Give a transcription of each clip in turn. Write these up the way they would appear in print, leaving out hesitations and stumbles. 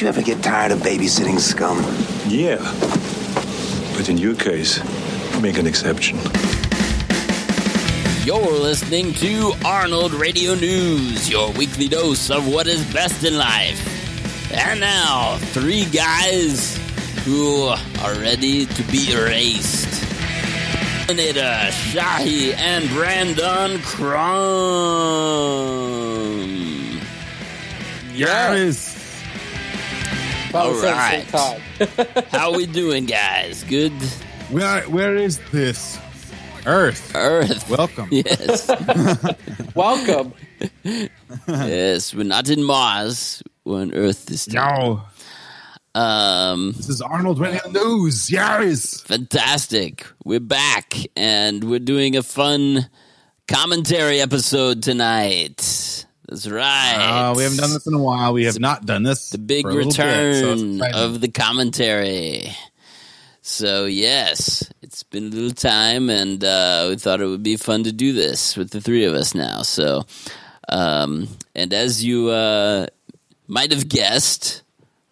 Don't you ever get tired of babysitting scum? Yeah. But in your case, make an exception. You're listening to Arnold Radio News, your weekly dose of what is best in life. And now, three guys who are ready to be erased. Leonard Shahi and Brandon Crumb. Yes. All right. How we doing, guys? Good? Where is this? Earth. Welcome. Yes. Welcome. Yes, we're not in Mars. We're on Earth this time. No. This is Arnold Warner News. Yes. Fantastic. We're back, and we're doing a fun commentary episode tonight. That's right. We haven't done this in a while. We have not done this. The big return of the commentary. So, yes, it's been a little time, and we thought it would be fun to do this with the three of us now. So, and as you might have guessed,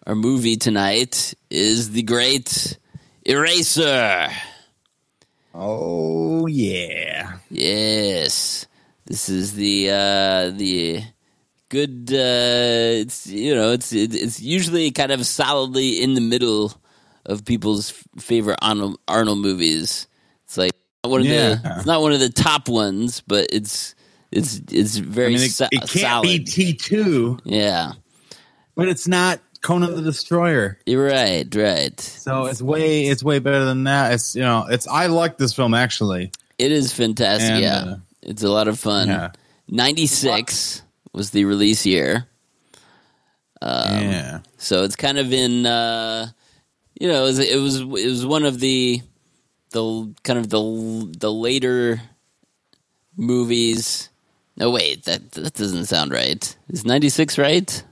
our movie tonight is The Great Eraser. Oh, yeah. Yes. This is the good, it's, you know, it's usually kind of solidly in the middle of people's favorite Arnold movies. It's like it's not one of the top ones, but it's very solid. It can't be T2. Yeah. But it's not Conan the Destroyer. You're right. So it's way better than that. I like this film actually. It is fantastic. And, it's a lot of fun. Yeah. 96 was the release year. So it's kind of in it was one of the kind of the later movies. No, wait, that doesn't sound right. Is 96 right?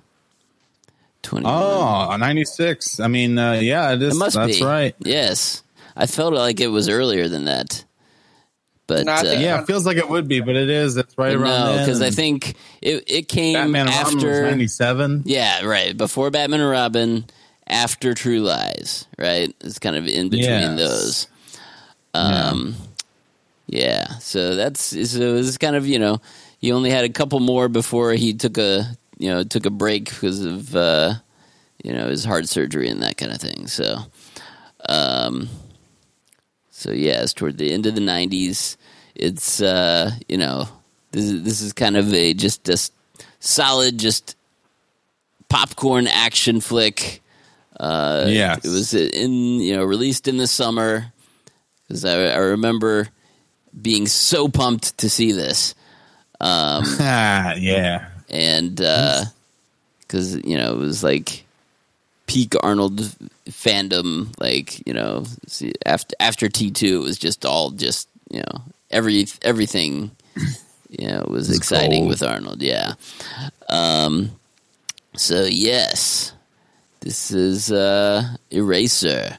21. Oh, 96. I mean, it is. It must be. That's right. Yes, I felt like it was earlier than that. But it feels like it would be, but it is. That's right around then. No, because I think it came Batman after. Batman and Robin was 97. Yeah, right. Before Batman and Robin. After True Lies, right? It's kind of in between those. So it's kind of, he only had a couple more before he took a break because of his heart surgery and that kind of thing. So it's toward the end of the 90s. It's this is kind of a just solid popcorn action flick. It was released in the summer, because I remember being so pumped to see this. And because it was like peak Arnold fandom. Like after T2, it was just all everything. Was exciting cold. With Arnold. Yeah. So yes. This is Eraser.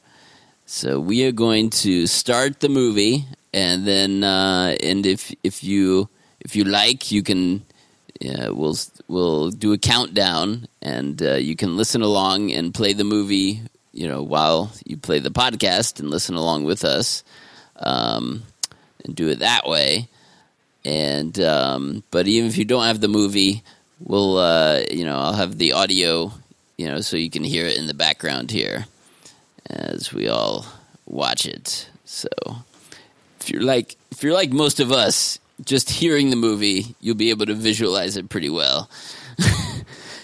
So we are going to start the movie, and then and if you like, you can we'll do a countdown, and you can listen along and play the movie, while you play the podcast and listen along with us, and do it that way. And but even if you don't have the movie, we'll I'll have the audio. So you can hear it in the background here as we all watch it. So if you're like most of us, just hearing the movie, you'll be able to visualize it pretty well.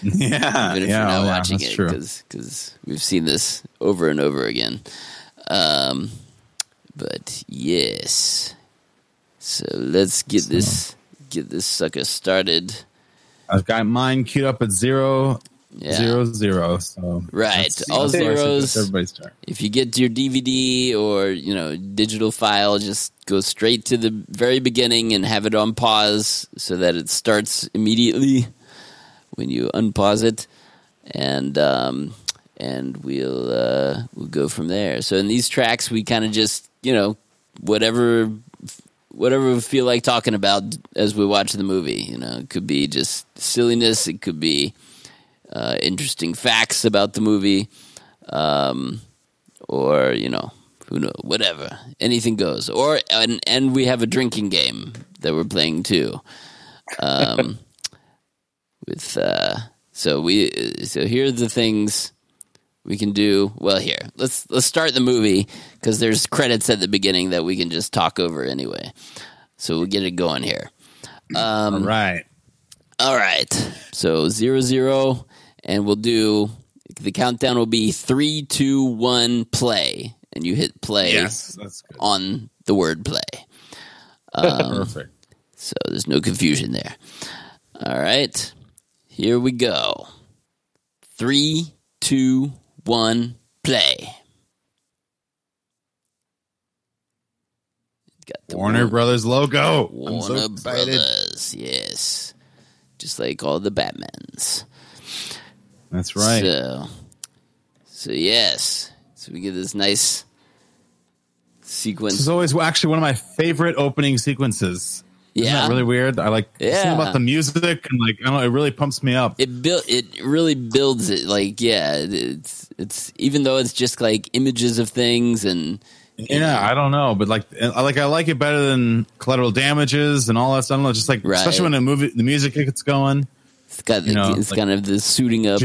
Even if you're not watching it, because we've seen this over and over again. But yes, so let's get this sucker started. I've got mine queued up at 0. Yeah. 0-0. So right, all zeros. Everybody start. If you get your DVD or digital file, just go straight to the very beginning and have it on pause so that it starts immediately when you unpause it, and we'll go from there. So in these tracks, we kind of just whatever we feel like talking about as we watch the movie. It could be just silliness. It could be interesting facts about the movie, or, you know, who knows, whatever. Anything goes. Or and we have a drinking game that we're playing too. With so here are the things we can do. Well, here, let's start the movie, because there's credits at the beginning that we can just talk over anyway. So we'll get it going here. All right. So 0-0, and we'll do the countdown will be 3, 2, 1, play, and you hit play. Yes, that's good. On the word play. Perfect. So there's no confusion there. All right, here we go. 3, 2, 1, play. Got the Warner Brothers logo. Warner Brothers, yes. Just like all the Batmans. That's right. So yes. So we get this nice sequence. This is always actually one of my favorite opening sequences. Yeah. Isn't that really weird? I like something about the music, and like, I don't know, it really pumps me up. It really builds it. Like, yeah, it's even though it's just like images of things and I don't know, but like I like it better than Collateral Damages and all that stuff. I don't know, just like right. Especially when the music gets going. It's got kind of the suiting up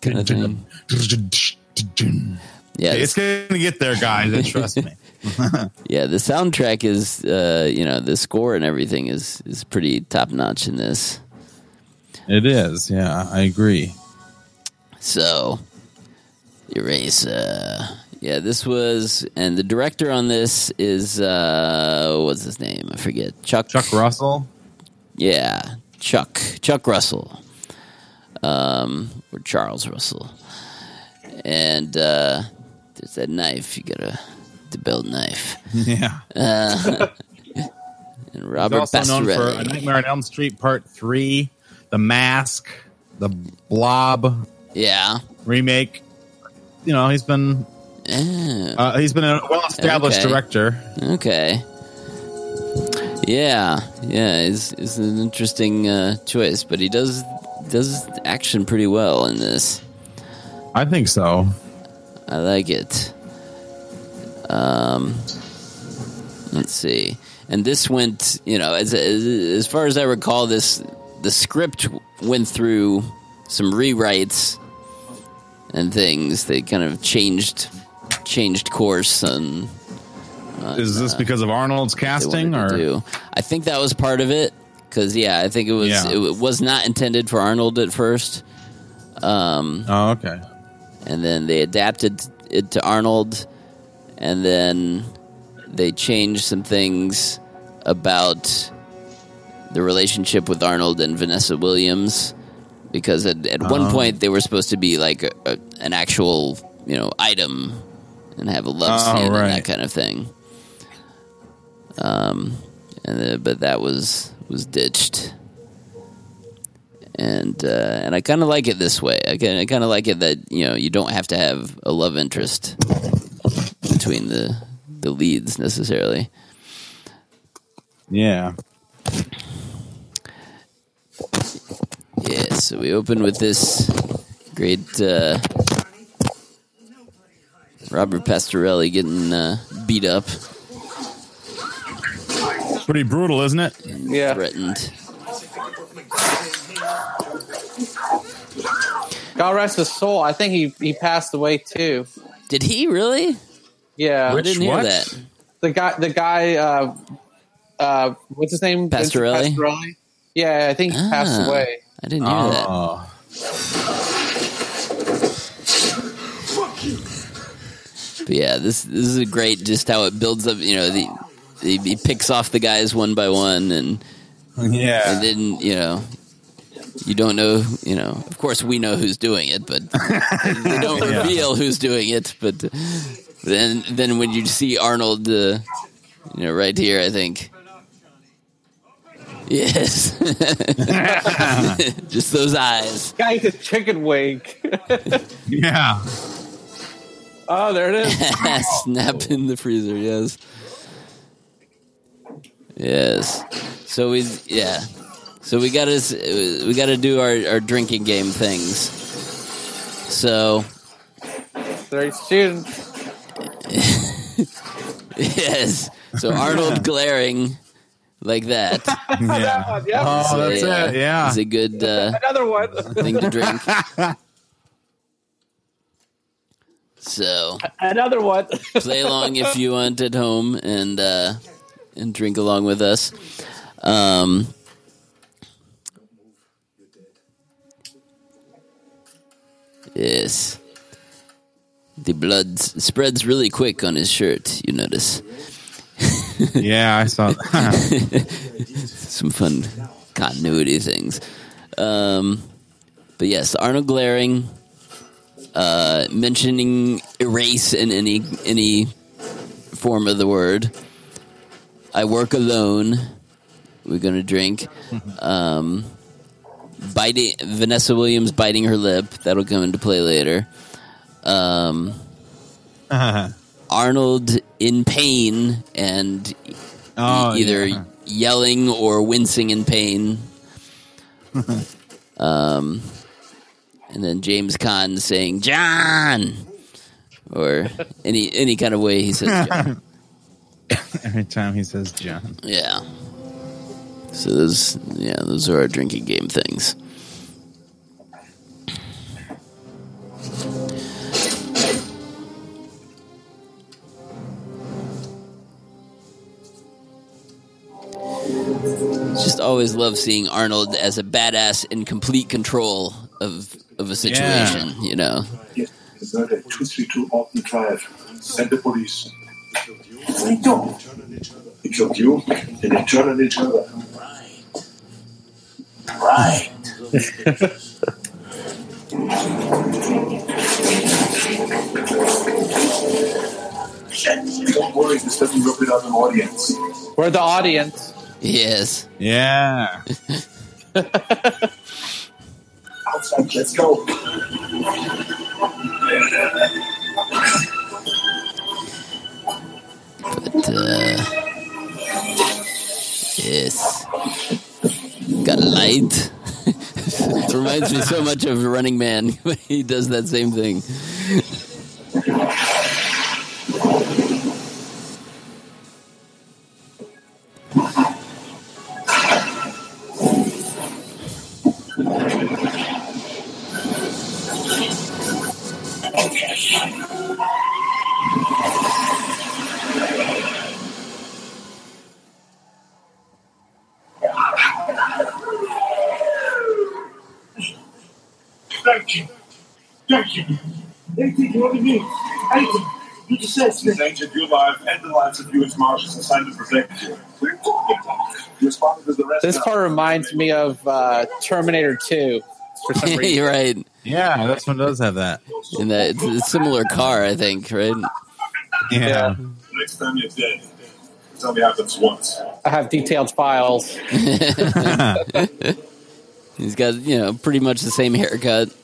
kind of thing. Yeah, it's gonna get there, guys. And trust me. Yeah, the soundtrack is, the score and everything is pretty top notch in this. It is, yeah, I agree. So, Eraser. Yeah, this was, and the director on this is, what's his name? I forget. Chuck Russell? Yeah, Chuck Russell. Or Charles Russell. And there's that knife you gotta... The belt knife. Yeah. And Robert Pastorelli. He's also known for A Nightmare on Elm Street Part 3, The Mask, The Blob. Yeah. Remake. You know, he's been a well-established director. Okay. Yeah. Yeah, it's an interesting choice, but he does action pretty well in this. I think so. I like it. Let's see. And this went, as far as I recall, the script went through some rewrites and things. They kind of changed course. And is this because of Arnold's casting, or I think that was part of it? Because I think it was. Yeah. It was not intended for Arnold at first. Oh, okay. And then they adapted it to Arnold. And then they changed some things about the relationship with Arnold and Vanessa Williams, because at one point they were supposed to be like an actual, item and have a love scene and that kind of thing. But that was ditched. And I kind of like it this way. I kind of like it that, you don't have to have a love interest between the leads necessarily. Yeah. Yeah, so we open with this great Robert Pastorelli getting beat up. Pretty brutal, isn't it? And yeah. Threatened. God rest his soul. I think he passed away too. Did he really? Yeah, I didn't hear that. The guy, what's his name? Pastorelli. Pastorelli? Yeah, I think he passed away. I didn't hear that. But yeah, this is great. Just how it builds up. He picks off the guys one by one, and then you don't know, Of course, we know who's doing it, but they don't reveal who's doing it. But then when you see Arnold, right here, I think. Yes, just those eyes. Guy's a chicken wing. Yeah. Oh, there it is. Snap in the freezer. Yes. Yes. So we got to do our drinking game things. So... 30 students. Yes. So Arnold glaring like that. Yeah. Yeah. Oh, that's it. Yeah. It's a good another one. Thing to drink. So another one. Play along if you want at home and drink along with us. Yes. The blood spreads really quick on his shirt, you notice. Yeah, I saw that. Some fun continuity things. But yes, Arnold glaring, mentioning erase in any form of the word. I work alone. We're going to drink. Biting Vanessa Williams biting her lip. That'll come into play later. Arnold in pain and either yelling or wincing in pain. And then James Caan saying John, or any kind of way he says John. Every time he says John. Yeah. So those are our drinking game things. Just always love seeing Arnold as a badass in complete control of a situation, you know. It's not a 232 open drive. Send the police. They do. They killed you, and they turn on each other. Right. Don't worry, this doesn't look without an audience. We're the audience. Yes. Yeah. Outside, let's go. But, yes. Got a light. It reminds me so much of Running Man when he does that same thing. In danger, your life and the lives of you as marshals assigned to protect you. This part reminds me of Terminator 2 for some reason. You're right. Yeah, this one does have that. And it's a similar car, I think, right? Yeah. Next time you're dead, it only happens once. I have detailed files. He's got, pretty much the same haircut.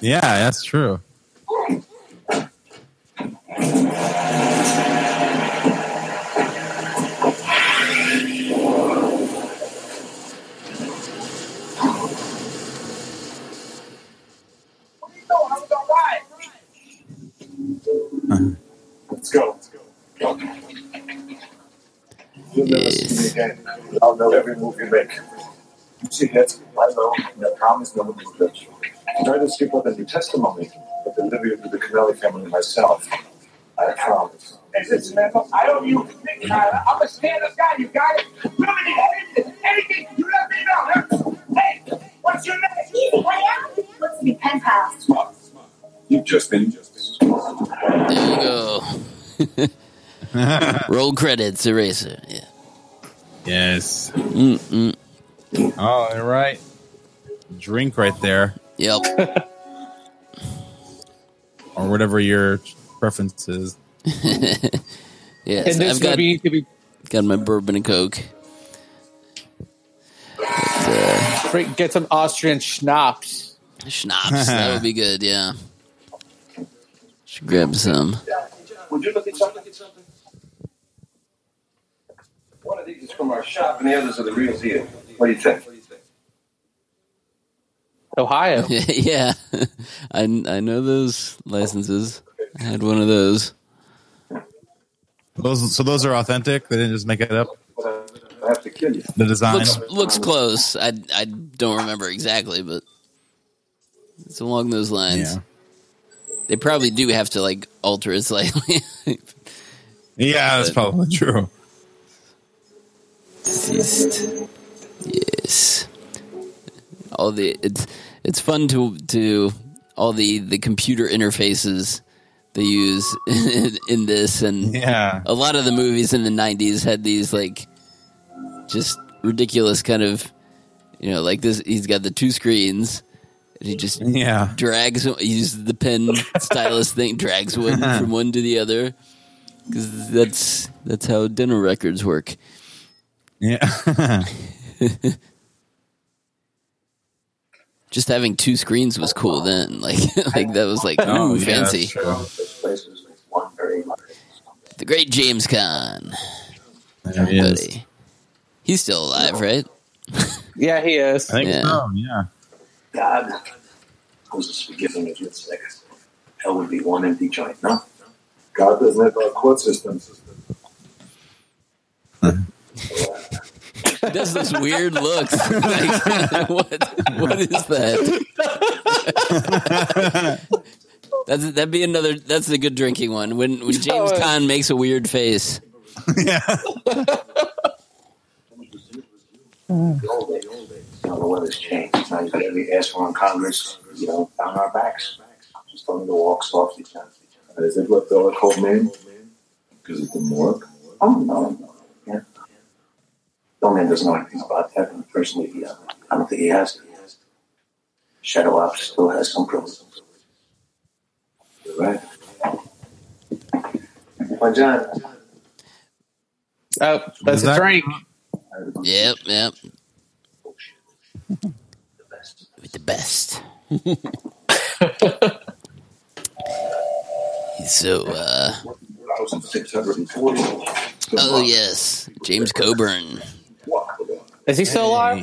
Yeah, that's true. Let's go. You'll never see me again. I'll know every move you make. You see heads lie low, and their calm is never moved. Try to skip up any testimony, but deliver you to the Canelli family myself. I promise. Listen, man, I owe you. I'm a stand-up guy, you got it? Anything, you let me know. Hey, what's your name? What's the penthouse? You've just been... There you go. Roll credits, Eraser. Yeah. Yes. Mm-mm. All right. Drink right there. Yep. Or whatever your preference is. Yes. And I've got my bourbon and Coke. Get some Austrian schnapps. Schnapps. That would be good, yeah. Should grab some. Would you look at something? One of these is from our shop, and the others are the real deal. What do you think? Ohio. Yeah. I know those licenses. I had one of those. Those are authentic? They didn't just make it up? I have to kill you. The design looks close. I don't remember exactly, but it's along those lines. Yeah. They probably do have to like alter it slightly. Yeah, that's probably true. Yes. All the it's fun to all the computer interfaces they use in this, and yeah, a lot of the movies in the 90s had these like just ridiculous kind of, you know, like this. He's got the two screens. And he just drags. He uses the pen stylus thing, drags one from one to the other, because that's how dental records work. Yeah. Just having two screens was cool then. Like that was like fancy. The great James Caan. There he is. He's still alive, right? Yeah, he is. I think so. Yeah. God, who's as forgiving as your seconds? Hell would be one empty giant. No, God doesn't have a court system. He does those weird looks. Like, what is that? That'd be another. That's a good drinking one. When James Caan makes a weird face. Yeah. The weather's changed. Now you've got every asshole in Congress, you know, down our backs. Just telling them to walk softly. Is it what they'll call men? Because it didn't work? Oh, no. Yeah. No man doesn't know anything about that. And personally, I don't think he has to. Shadow Ops still has some problems. You're right. My John. Oh, that's a drink. Yep. With the best. So, oh yes, James Coburn. Is he still alive?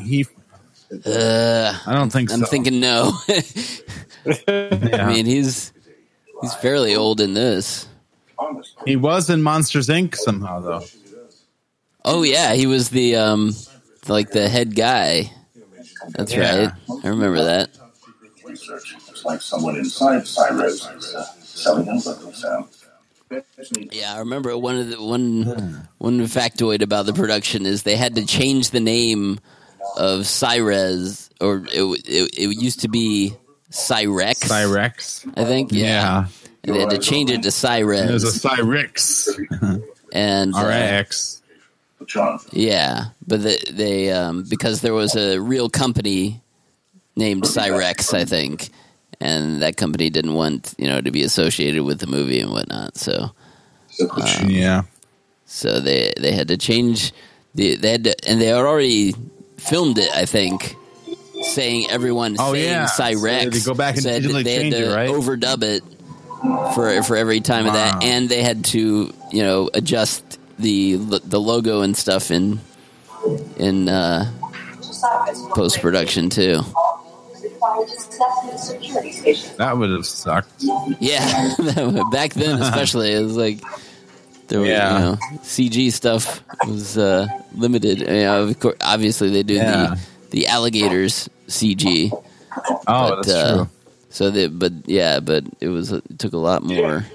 I don't think so. I'm thinking no. I mean, he's fairly old in this. He was in Monsters Inc. somehow though. Oh yeah, he was the like the head guy. That's right. I remember that. It's like someone inside Cyrex selling sound. Yeah, I remember one factoid about the production is they had to change the name of Cyrex, or it used to be Cyrex. Cyrex, I think. Yeah. And they had to change it to Cyrex. There's a Cyrex. And RX. Yeah, but they because there was a real company named Cyrex, I think, and that company didn't want, you know, to be associated with the movie and whatnot. So so they had to change and they had already filmed it, I think, saying Cyrex. So they go back and they had to right? Overdub it for every time of that, and they had to, you know, adjust the logo and stuff in post production too. That would have sucked. Yeah, back then especially, it was like there were CG stuff was limited. You know, of course, obviously they do the alligators CG. Oh, that's true. So but it took a lot more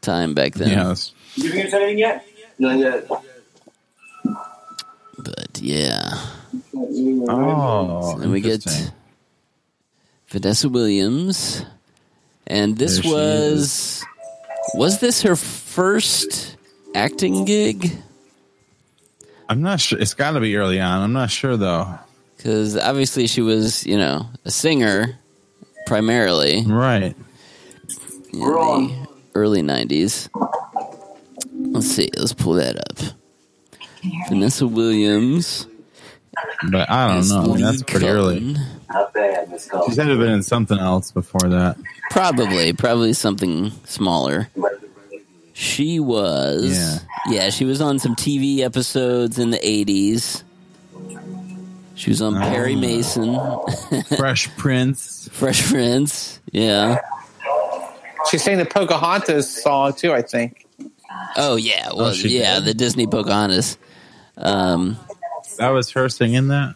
time back then. Yeah, you haven't used anything yet? Not yet. But so then we get Vanessa Williams, and this was this her first acting gig? I'm not sure. It's got to be early on. I'm not sure though, because obviously she was, you know, a singer primarily, right? In the early '90s. Let's see. Let's pull that up. Vanessa Williams. But I don't know. I mean, that's pretty early. Not bad. She's had to have been in something else before that. Probably something smaller. She was. Yeah, she was on some TV episodes in the 80s. She was on Perry Mason. Fresh Prince. Fresh Prince, yeah. She sang the Pocahontas song, too, I think. Oh, yeah. Well, yeah, the Disney Pocahontas. That was her singing that?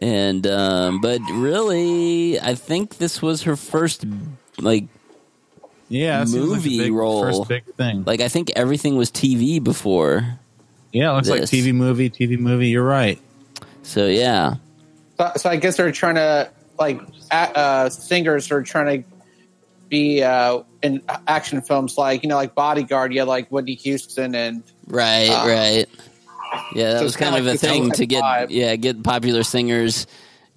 And, but really, I think this was her first, like, movie role. First big thing. Like, I think everything was TV before. Yeah, it looks like TV movie. You're right. So, yeah. So I guess they're trying to, like, singers are trying to be in action films like, you know, like Bodyguard. Yeah, like Whitney Houston and... Right, right. Yeah, that so was kind of like a thing to get vibe. Yeah, get popular singers,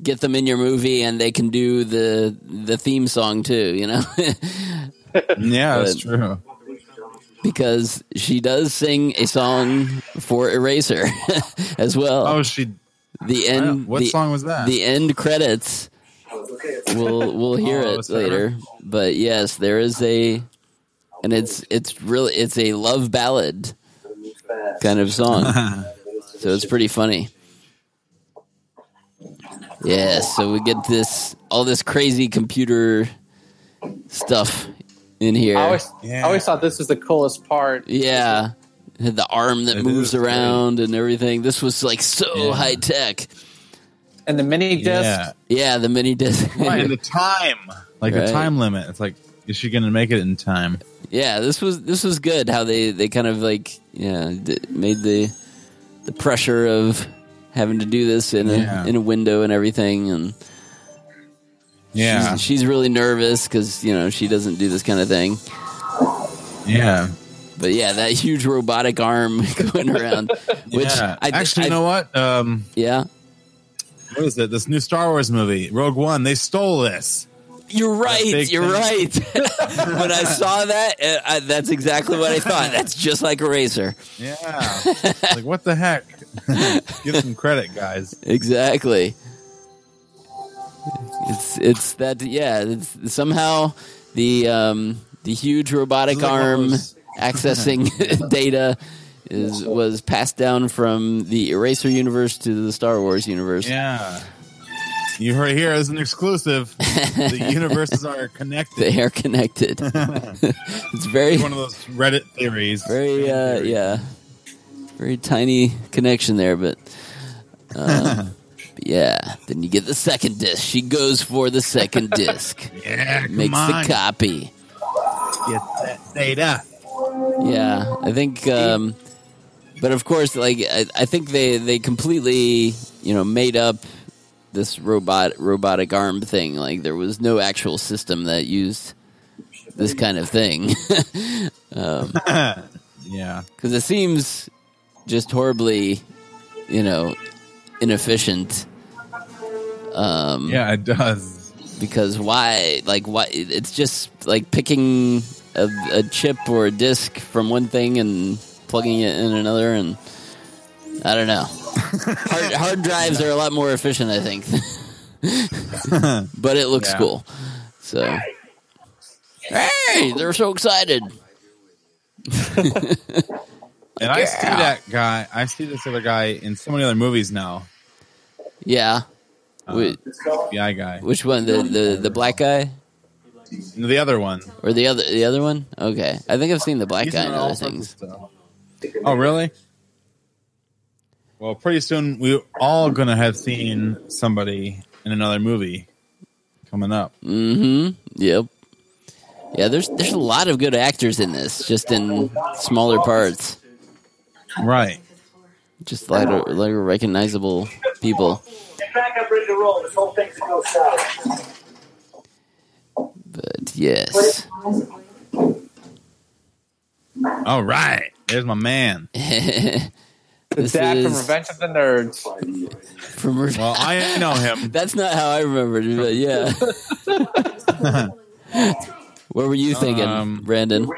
get them in your movie, and they can do the theme song too, you know? Yeah, that's true. Because she does sing a song for Eraser as well. Oh, she... What song was that? The end credits. We'll hear it later. But yes, there is a... And it's a love ballad kind of song. So it's pretty funny. Yeah, so we get all this crazy computer stuff in here. I always thought this was the coolest part. Yeah. Had the arm that moves around and everything. This was like high tech. And the mini disc. Yeah, the mini disc. Right, and the time. Like the time limit. It's like, is she going to make it in time? Yeah, this was good how they kind of like made the pressure of having to do this in a window and everything, and she's really nervous because she doesn't do this kind of thing. Yeah. But yeah, that huge robotic arm going around. Which you know what? What is it? This new Star Wars movie, Rogue One. They stole this. You're right. You're right. When I saw that, that's exactly what I thought. That's just like Eraser. Yeah. Like what the heck? Give some credit, guys. Exactly. It's that. Yeah. It's somehow the huge robotic arm accessing data was passed down from the Eraser universe to the Star Wars universe. Yeah. You heard it here as an exclusive. The universes are connected. They are connected. It's very one of those Reddit theories. Very very tiny connection there, but yeah. Then you get the second disc. She goes for the second disc. Makes the copy. Get that data. Yeah, I think, but of course, like I think they completely, made up this robotic arm thing. Like there was no actual system that used this kind of thing. Yeah, because it seems just horribly, inefficient. Yeah, it does. Because why? Like why? It's just like picking a chip or a disc from one thing and plugging it in another, and I don't know. Hard drives are a lot more efficient, I think. But it looks cool. So, hey, they're so excited. And I see that guy. I see this other guy in so many other movies now. Yeah. FBI guy. Which one? The black guy? The other one. Or the other one? Okay. I think I've seen the black guy in other things. Oh, really? Well, pretty soon we're all going to have seen somebody in another movie coming up. Mm-hmm. Yep. Yeah, there's a lot of good actors in this, just in smaller parts. Right. Just like recognizable people. Get back up, ready to roll. This whole thing's going to go south. But yes. All right. There's my man. This Dad from Revenge of the Nerds. Well, I know him. That's not how I remembered it, but yeah. What were you thinking, Brandon?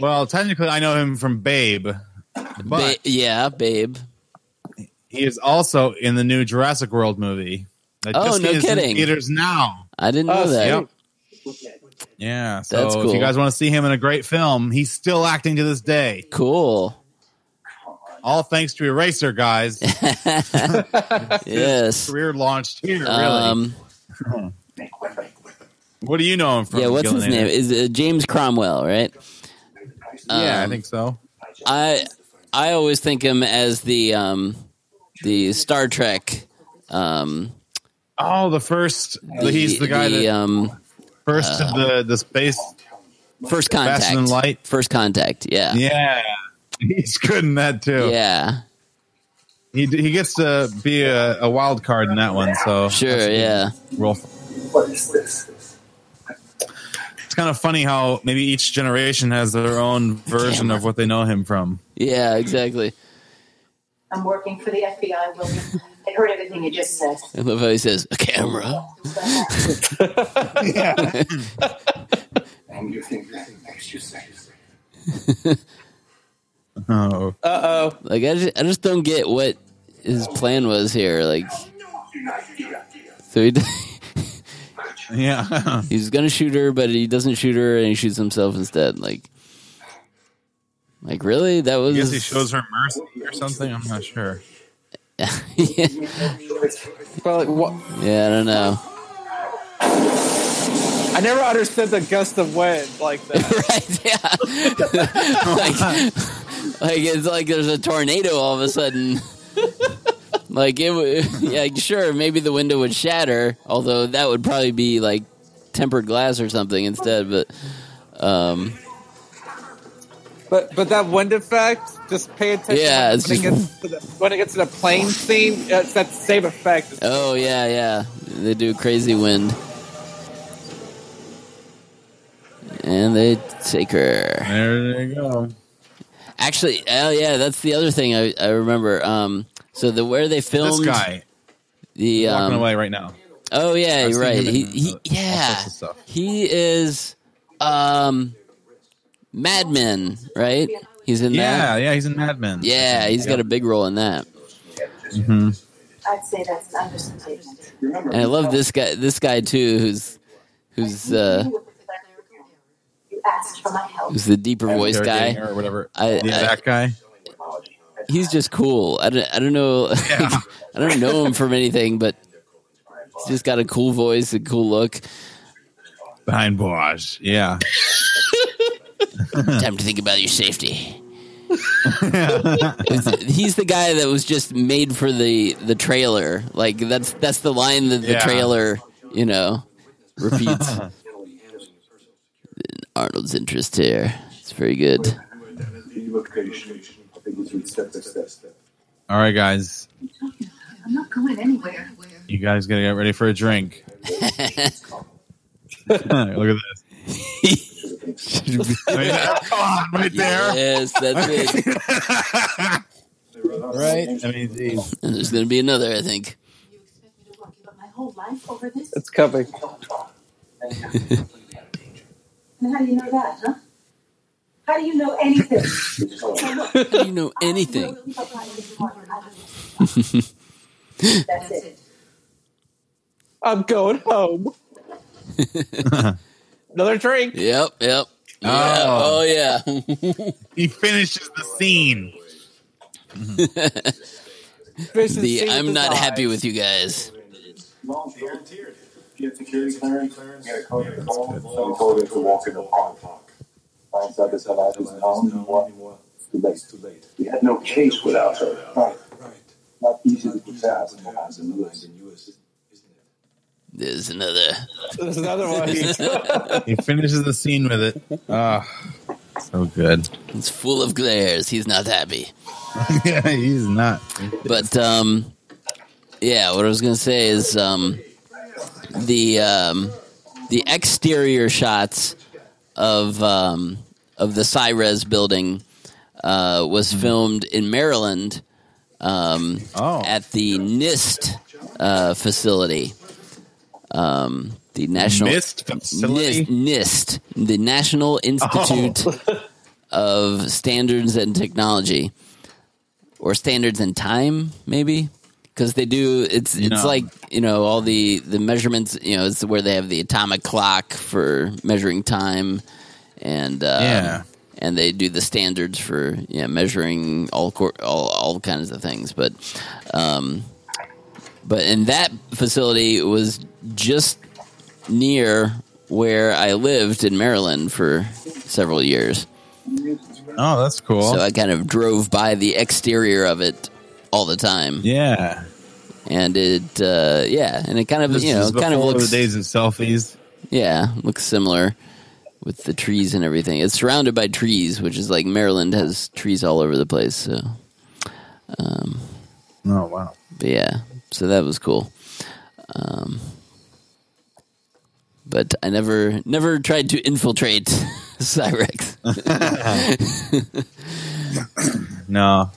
Well, technically, I know him from Babe. Babe. He is also in the new Jurassic World movie. No kidding. In theaters now. I didn't know that. Yep. Yeah, so that's cool. If you guys want to see him in a great film, he's still acting to this day. Cool. All thanks to Eraser, guys. Yes. Career launched here, really. What do you know him from? Yeah, what's his name? Is it James Cromwell, right? Yeah, I think so. I always think him as the Star Trek. The first. He's the guy that first of the space. First Contact. Fast and Light. First Contact. Yeah. Yeah. He's good in that too. Yeah. He gets to be a wild card in that one. So sure. Yeah. What is this? It's kind of funny how maybe each generation has their own version of what they know him from. Yeah, exactly. I'm working for the FBI, William. I heard everything you just said. I love how he says, a camera. Yeah. And you think that makes you safe. Uh-oh. Like, I just don't get what his plan was here. Like, so he... Yeah, he's gonna shoot her, but he doesn't shoot her, and he shoots himself instead. Like really? That was. I guess he shows her mercy or something. I'm not sure. Yeah. Probably, what? Yeah, I don't know. I never understood the gust of wind like that. Right? Yeah. like it's like there's a tornado all of a sudden. Like sure, maybe the window would shatter, although that would probably be like tempered glass or something instead. But that wind effect, just pay attention. Yeah, when it gets to the plane scene, it's that same effect. Oh yeah, they do crazy wind, and they take her. There they go. Actually, oh yeah, that's the other thing I remember. So where they filmed this guy, walking away right now. Oh yeah, you're right. He is Mad Men, right? He's in that. Yeah, he's in Mad Men. Yeah, he's got a big role in that. Mm-hmm. I'd say that's an understatement. And I love this guy too, who's you asked for my help. Who's the deeper voice guy or whatever? That guy. He's just cool. I don't know. Yeah. I don't know him from anything, but he's just got a cool voice, a cool look. Behind bars, yeah. Time to think about your safety. He's the guy that was just made for the trailer. Like that's the line that the trailer, repeats. Arnold's interest here. It's very good. All right, guys. I'm not going anywhere. You guys got to get ready for a drink. Look at this. Come on, right there. Yes, that's it. Right? I mean, geez. And there's going to be another, I think. You expect me to walk about my whole life over this? It's coming. And how do you know that, huh? How do you know anything? How do you know anything? That's it. I'm going home. Another drink. Yep. Oh yeah. He finishes the scene. I'm not happy with you guys. Volunteered. Get security clearance. Get a code to walk in the park. It's too late. We had no case without her. Right. Not easy to get fast. There's another. There's another one. He finishes the scene with it. So good. It's full of glares. He's not happy. Yeah, he's not. But what I was gonna say is the exterior shots of the Cyrex building was filmed in Maryland at the NIST facility. The National NIST facility? NIST, the National Institute of Standards and Technology, or Standards and Time, maybe, because they do. It's like all the measurements. It's where they have the atomic clock for measuring time, and and they do the standards for measuring all kinds of things. But in that facility, it was just near where I lived in Maryland for several years. Oh, that's cool. So I kind of drove by the exterior of it all the time. Yeah. And it, and it kind of, kind of looks... the days of selfies. Yeah, looks similar with the trees and everything. It's surrounded by trees, which is like Maryland has trees all over the place. So, oh, wow. But yeah, so that was cool. But I never tried to infiltrate Cyrex. No.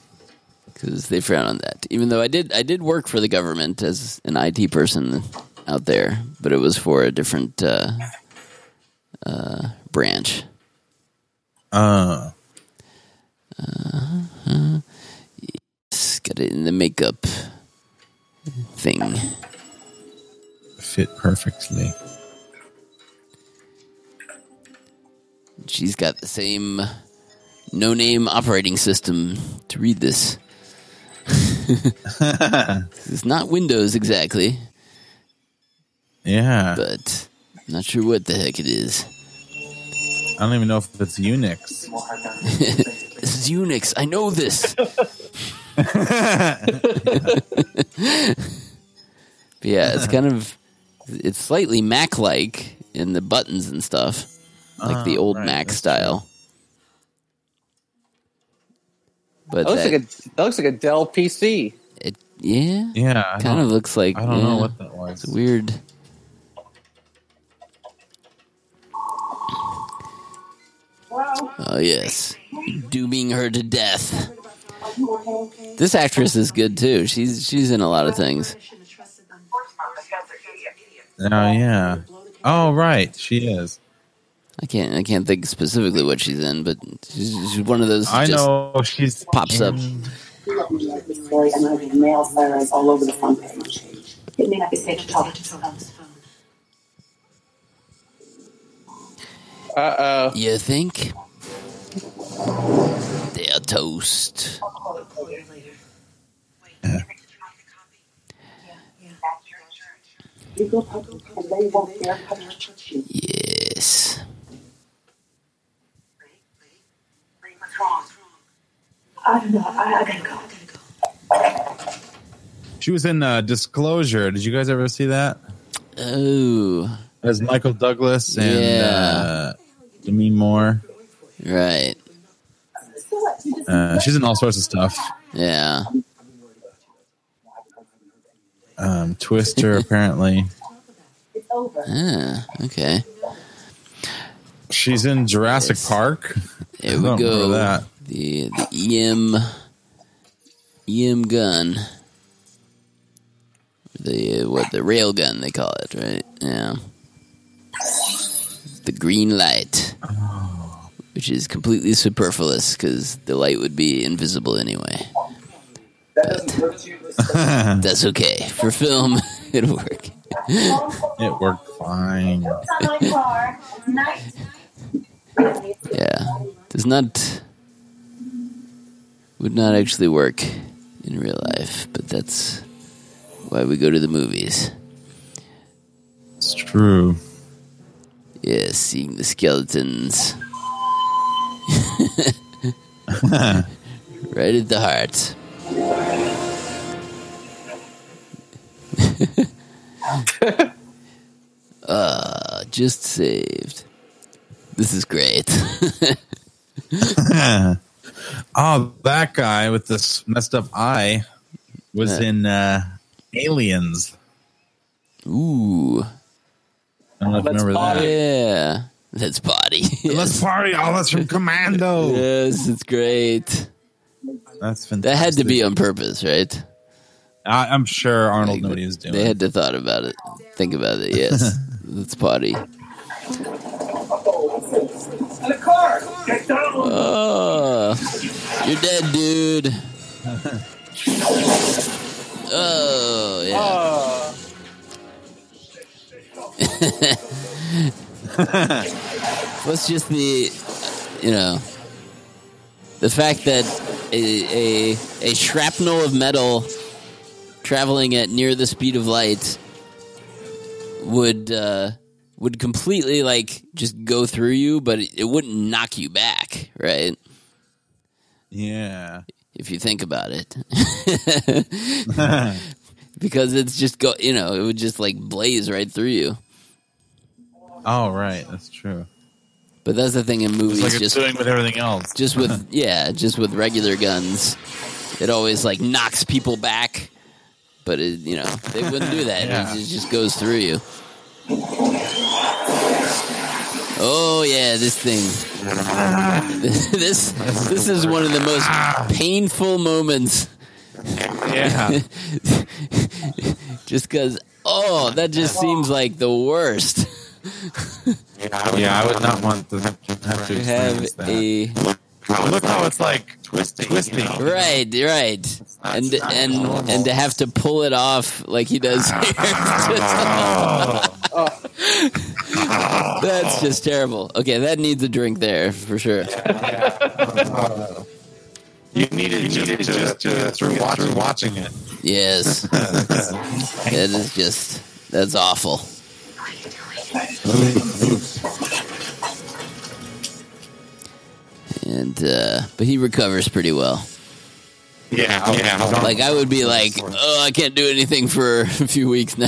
Because they frown on that. Even though I did work for the government as an IT person out there, but it was for a different branch. Yes, got it in the makeup thing. Fit perfectly. She's got the same no-name operating system to read this. It's not Windows exactly. Yeah. But I'm not sure what the heck it is. I don't even know if it's Unix. This is Unix. I know this. But yeah, it's kind of... It's slightly Mac-like in the buttons and stuff. Like the old Mac style. But that looks like a Dell PC. Yeah? Yeah. Kind of looks like... I don't know what that was. It's weird. Oh, yes. Dooming her to death. This actress is good, too. She's in a lot of things. Oh, yeah. Oh, right. She is. I can't think specifically what she's in, but she's one of those. I know she's pops up. All over the front page. It may not be safe to talk to someone. You think? They're toast. Yes. I don't know. I gotta go. She was in Disclosure. Did you guys ever see that? Oh, as Michael Douglas and Demi Moore. Right. She's in all sorts of stuff. Yeah. Twister, apparently. It's over. Ah, okay. She's in Jurassic Park. There we go. That. The EM gun. The rail gun they call it, right? Yeah. The green light, which is completely superfluous because the light would be invisible anyway. But that's okay. For film, it'll work. It worked fine. Yeah, would not actually work in real life, but that's why we go to the movies. It's true. Yeah, seeing the skeletons right at the heart. Just saved. This is great. Oh, that guy with this messed up eye was in Aliens. Ooh. I don't know if you remember that. Yeah. Let's party. Yes. Let's party. Oh, that's from Commando. Yes, it's great. That's fantastic. That had to be on purpose, right? I'm sure Arnold knew what he was doing. They had to think about it, yes. Let's party. You're dead, dude. Oh, yeah. What's just the, The fact that a shrapnel of metal traveling at near the speed of light would completely, like, just go through you, but it wouldn't knock you back, right? Yeah. If you think about it. Because it's just go, you know, it would just, like, blaze right through you. Oh, right. That's true. But that's the thing in movies. It's like it's just doing with everything else. Just with, yeah, just with regular guns. It always, like, knocks people back. But, it, you know, they wouldn't do that. Yeah. It just goes through you. Oh yeah, this thing. This is one of the most painful moments. Yeah. Just because, oh, that just seems like the worst. Yeah, I would not want to have to experience that. Look how it's like twisting. You know? Right. And to have to pull it off like he does here. That's just terrible. Okay, that needs a drink there for sure. Yeah. You needed just through watching it. Yes, that's awful. And but he recovers pretty well. Yeah. Like I would be like, oh, I can't do anything for a few weeks now.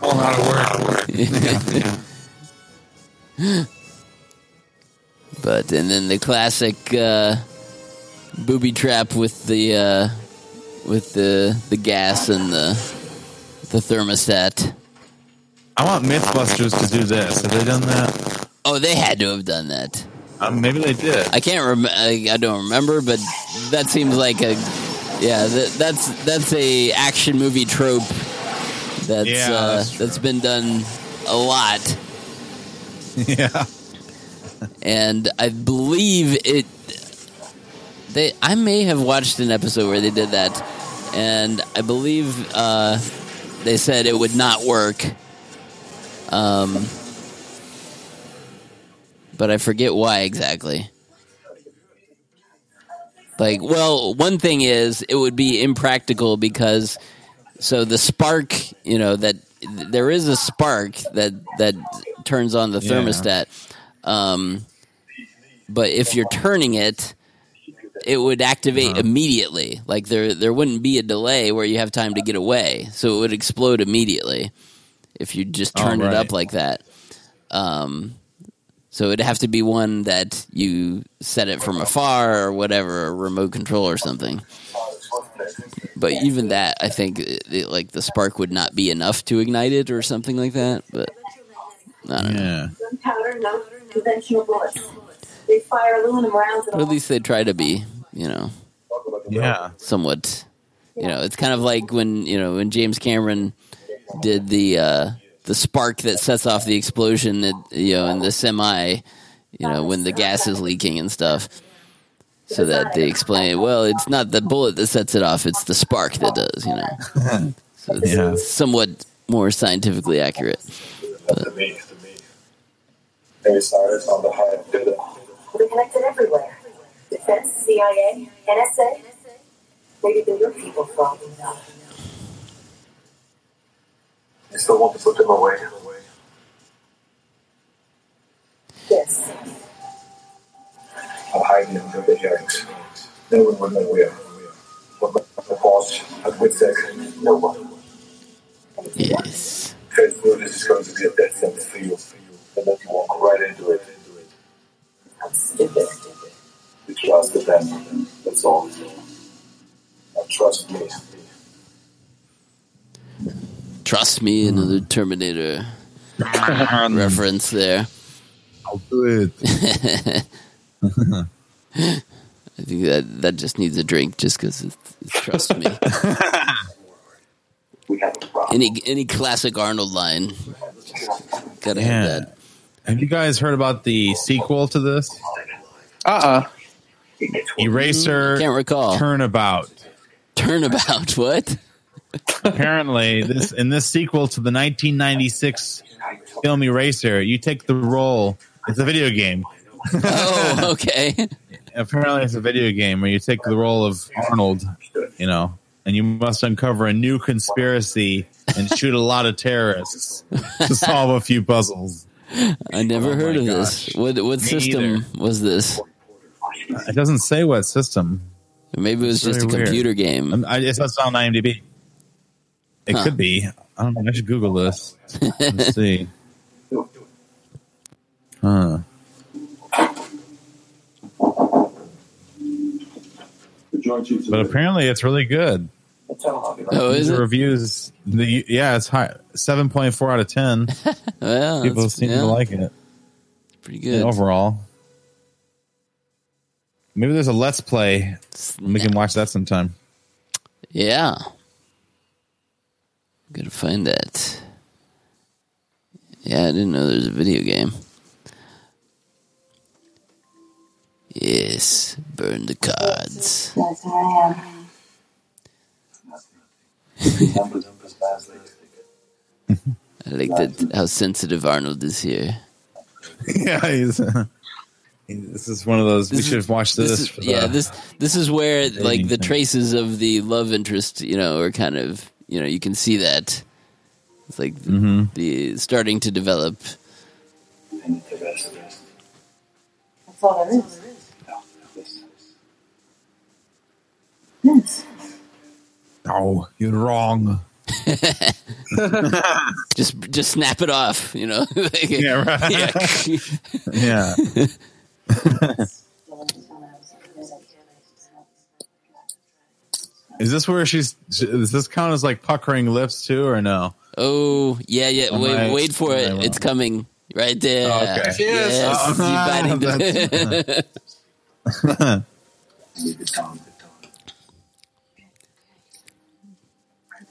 All out of work. Yeah. But and then the classic booby trap with the gas and the thermostat. I want MythBusters to do this. Have they done that? Oh, they had to have done that. Maybe they did. I can't remember. I don't remember, but that seems like a that's a action movie trope that's been done a lot. Yeah. And I believe I may have watched an episode where they did that, and I believe they said it would not work. But I forget why exactly. Like, well, one thing is it would be impractical because the spark, you know, that there is a spark that turns on the thermostat. But if you're turning it, it would activate immediately. Like there wouldn't be a delay where you have time to get away. So it would explode immediately if you just turned it up like that. So it'd have to be one that you set it from afar or whatever, a remote control or something. But even that, I think, like the spark would not be enough to ignite it or something like that. But I don't know. Conventional bullets. They fire aluminum rounds. But at least they try to be, you know, somewhat. You know, it's kind of like when James Cameron did the spark that sets off the explosion that in the semi, when the gas is leaking and stuff. So that they explain, well, it's not the bullet that sets it off; it's the spark that does. You know, so it's somewhat more scientifically accurate. But, they started on the high data. We connected everywhere. Defense, CIA, NSA. Maybe they're your people for all we know. You still want to put them away? Yes. I'm hiding them from the hearings. No one will know where. What about the boss at WITSEC? No one. Yes. First word is going to be a death sentence for you. And then you walk right into it. I'm stupid. You trusted them. That's all. Now trust me. Trust me, another Terminator reference there. I'll do it. I think that just needs a drink just because it's trust me. Any classic Arnold line. Gotta have that. Have you guys heard about the sequel to this? Eraser. Can't recall. Turnabout. What? Apparently, in this sequel to the 1996 film Eraser, you take the role. It's a video game. Oh, okay. Apparently it's a video game where you take the role of Arnold, you know, and you must uncover a new conspiracy and shoot a lot of terrorists to solve a few puzzles. I never heard of this. What system was this? It doesn't say what system. Maybe it was just a computer game. It's on IMDb. It could be. I don't know. I should Google this. Let's see. Huh. But apparently it's really good. Oh, is it? Reviews, it's high. 7.4 out of 10. Well, people seem to like it. It's pretty good. And overall. Maybe there's a Let's Play. We can watch that sometime. Yeah. Got to find that. Yeah, I didn't know there was a video game. Yes, burn the cards. That's what I am. I like that how sensitive Arnold is here. Yeah, this is one of those. We should watch this. This is where like the traces of the love interest, you know, are kind of, you know, you can see that it's like the starting to develop. That's all there is. Yes. No, you're wrong. just snap it off, you know. Like, yeah, right. Yeah. Is this where she's? Does this count as like puckering lips too, or no? Oh yeah. Wait for it. It's coming right there. Oh, okay. Yes.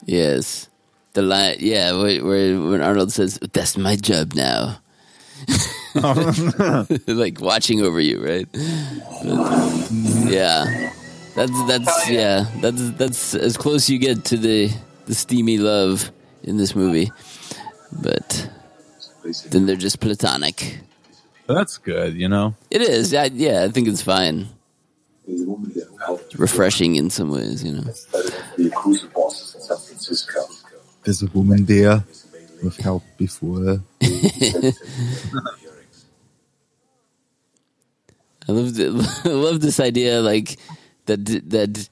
Yes, the line. Yeah, when Arnold says, "That's my job now," like watching over you, right? Yeah, that's as close you get to the steamy love in this movie, but then they're just platonic. That's good, you know. It is. I think it's fine. It's refreshing in some ways, you know. There's a woman there we've helped before. I love this idea, like that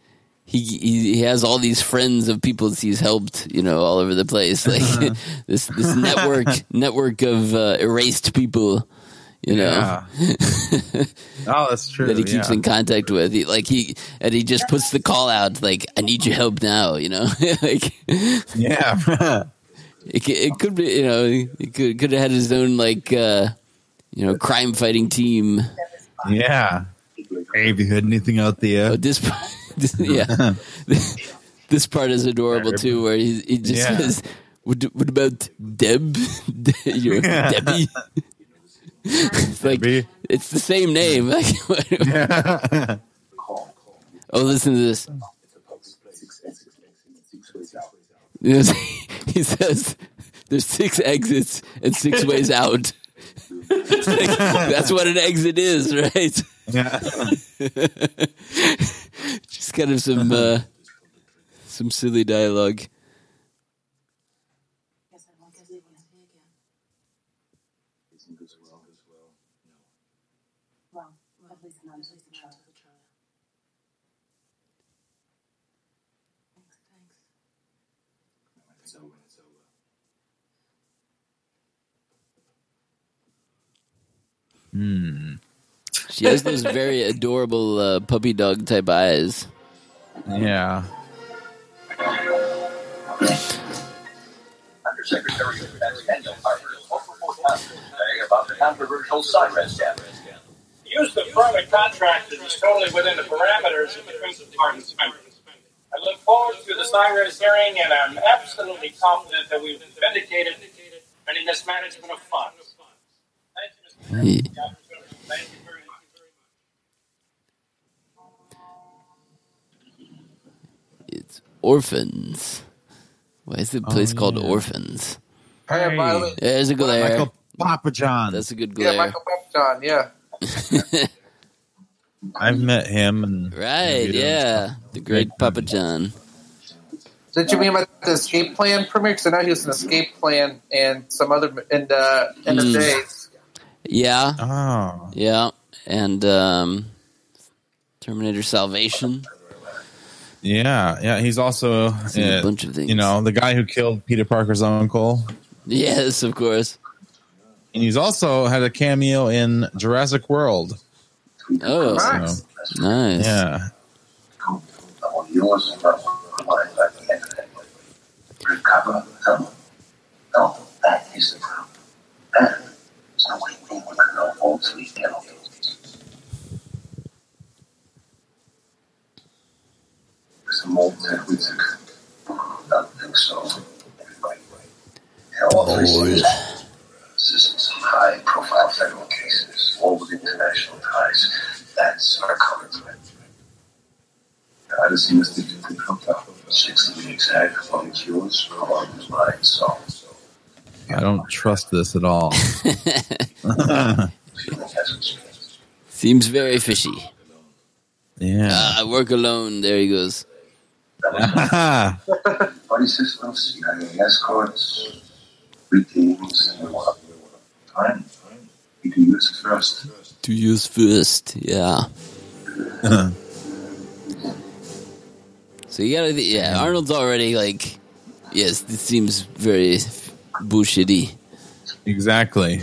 he has all these friends of people that he's helped, you know, all over the place, like this network of erased people. You know, oh, that's true. That he keeps in contact with. He just puts the call out, like, "I need your help now." You know, like, yeah. It could be, you know, it could have had his own, like, you know, crime fighting team. Yeah. Hey, have you heard anything out there? Oh, this part, yeah, this part is adorable too, where he just says, "What about Deb? Your Debbie?" Like, it's the same name. Oh, listen to this. He says, "There's 6 exits and 6 ways out." Like, that's what an exit is, right? Yeah. Just kind of some silly dialogue. She has those very adorable puppy dog type eyes. Yeah. Undersecretary of Defense Daniel Carver is overboard today about the controversial Cyrex debt. The use of private contractors is totally within the parameters of the Defense Department's members. I look forward to the Cyrex hearing, and I'm absolutely confident that we've vindicated any mismanagement of funds. Hey. It's Orphans. Why is the place called Orphans? Hey. There's a glare. Michael Papa John. That's a good glare. Yeah, Michael Papa John, yeah. I've met him. And right, yeah. The great Papa John. So did you mean about the escape plan premiere? Because I know he was an escape plan and some other in the End of Days. Yeah. Oh. Yeah. And Terminator Salvation. Yeah, yeah. He's also a bunch of things. You know, the guy who killed Peter Parker's uncle. Yes, of course. And he's also had a cameo in Jurassic World. Oh, so, nice. Yeah. Assistance in high-profile federal cases, all with international ties. That's our common thread. I just seem to think you could help out with 6 feet exact, as long as yours are along his mind. So, I don't trust this at all. Seems very fishy. Yeah. I work alone. There he goes. Party systems, CIA escorts, routines, and what? Time. We do use first. To use first, yeah. So you gotta, yeah. Arnold's already like, yes, this seems very bullshitty. Exactly.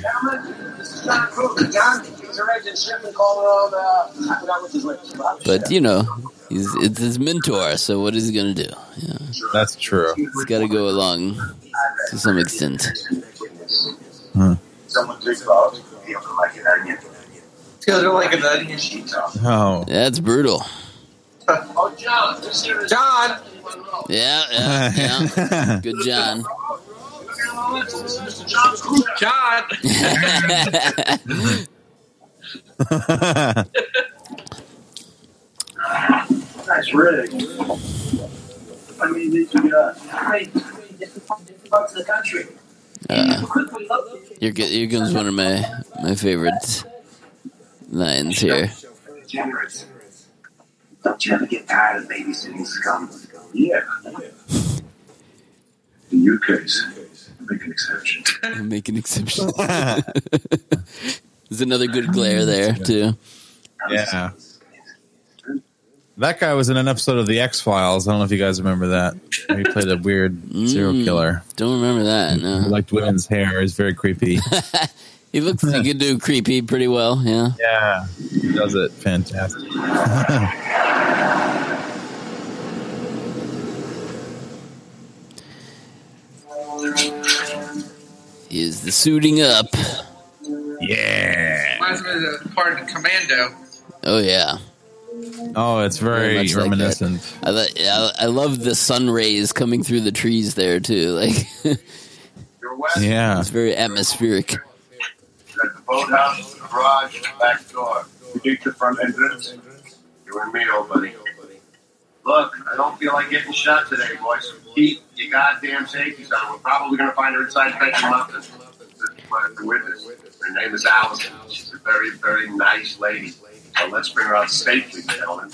But you know. It's his mentor, so what is he going to do? Yeah. That's true. He's got to go along to some extent. Oh. That's brutal. Oh, John! Yeah. Good John. John! Nice rig. I mean, these are three different parts of the country. Your guns one of my favorite lines here. Don't you ever get tired of babysitting scum? Yeah. In your case, make an exception. Make an exception. There's another good glare there, too. Yeah. That guy was in an episode of The X-Files. I don't know if you guys remember that. He played a weird serial killer. Don't remember that, no. He liked women's hair. He's very creepy. He looks like he could do creepy pretty well, yeah. Yeah, he does it fantastic. Is the suiting up. Yeah. Reminds me of the part in Commando. Oh, yeah. Oh, it's very reminiscent. Like I love the sun rays coming through the trees there too. Like, yeah, it's very atmospheric. At the boathouse, the garage, the back door. You take the front entrance. You and me, old buddy. Look, I don't feel like getting shot today, boys. Keep your goddamn safeties on. We're probably going to find her inside Benton Lupton. The witness. Her name is Allison. She's a very, very nice lady. Well, let's bring her out safely, gentlemen.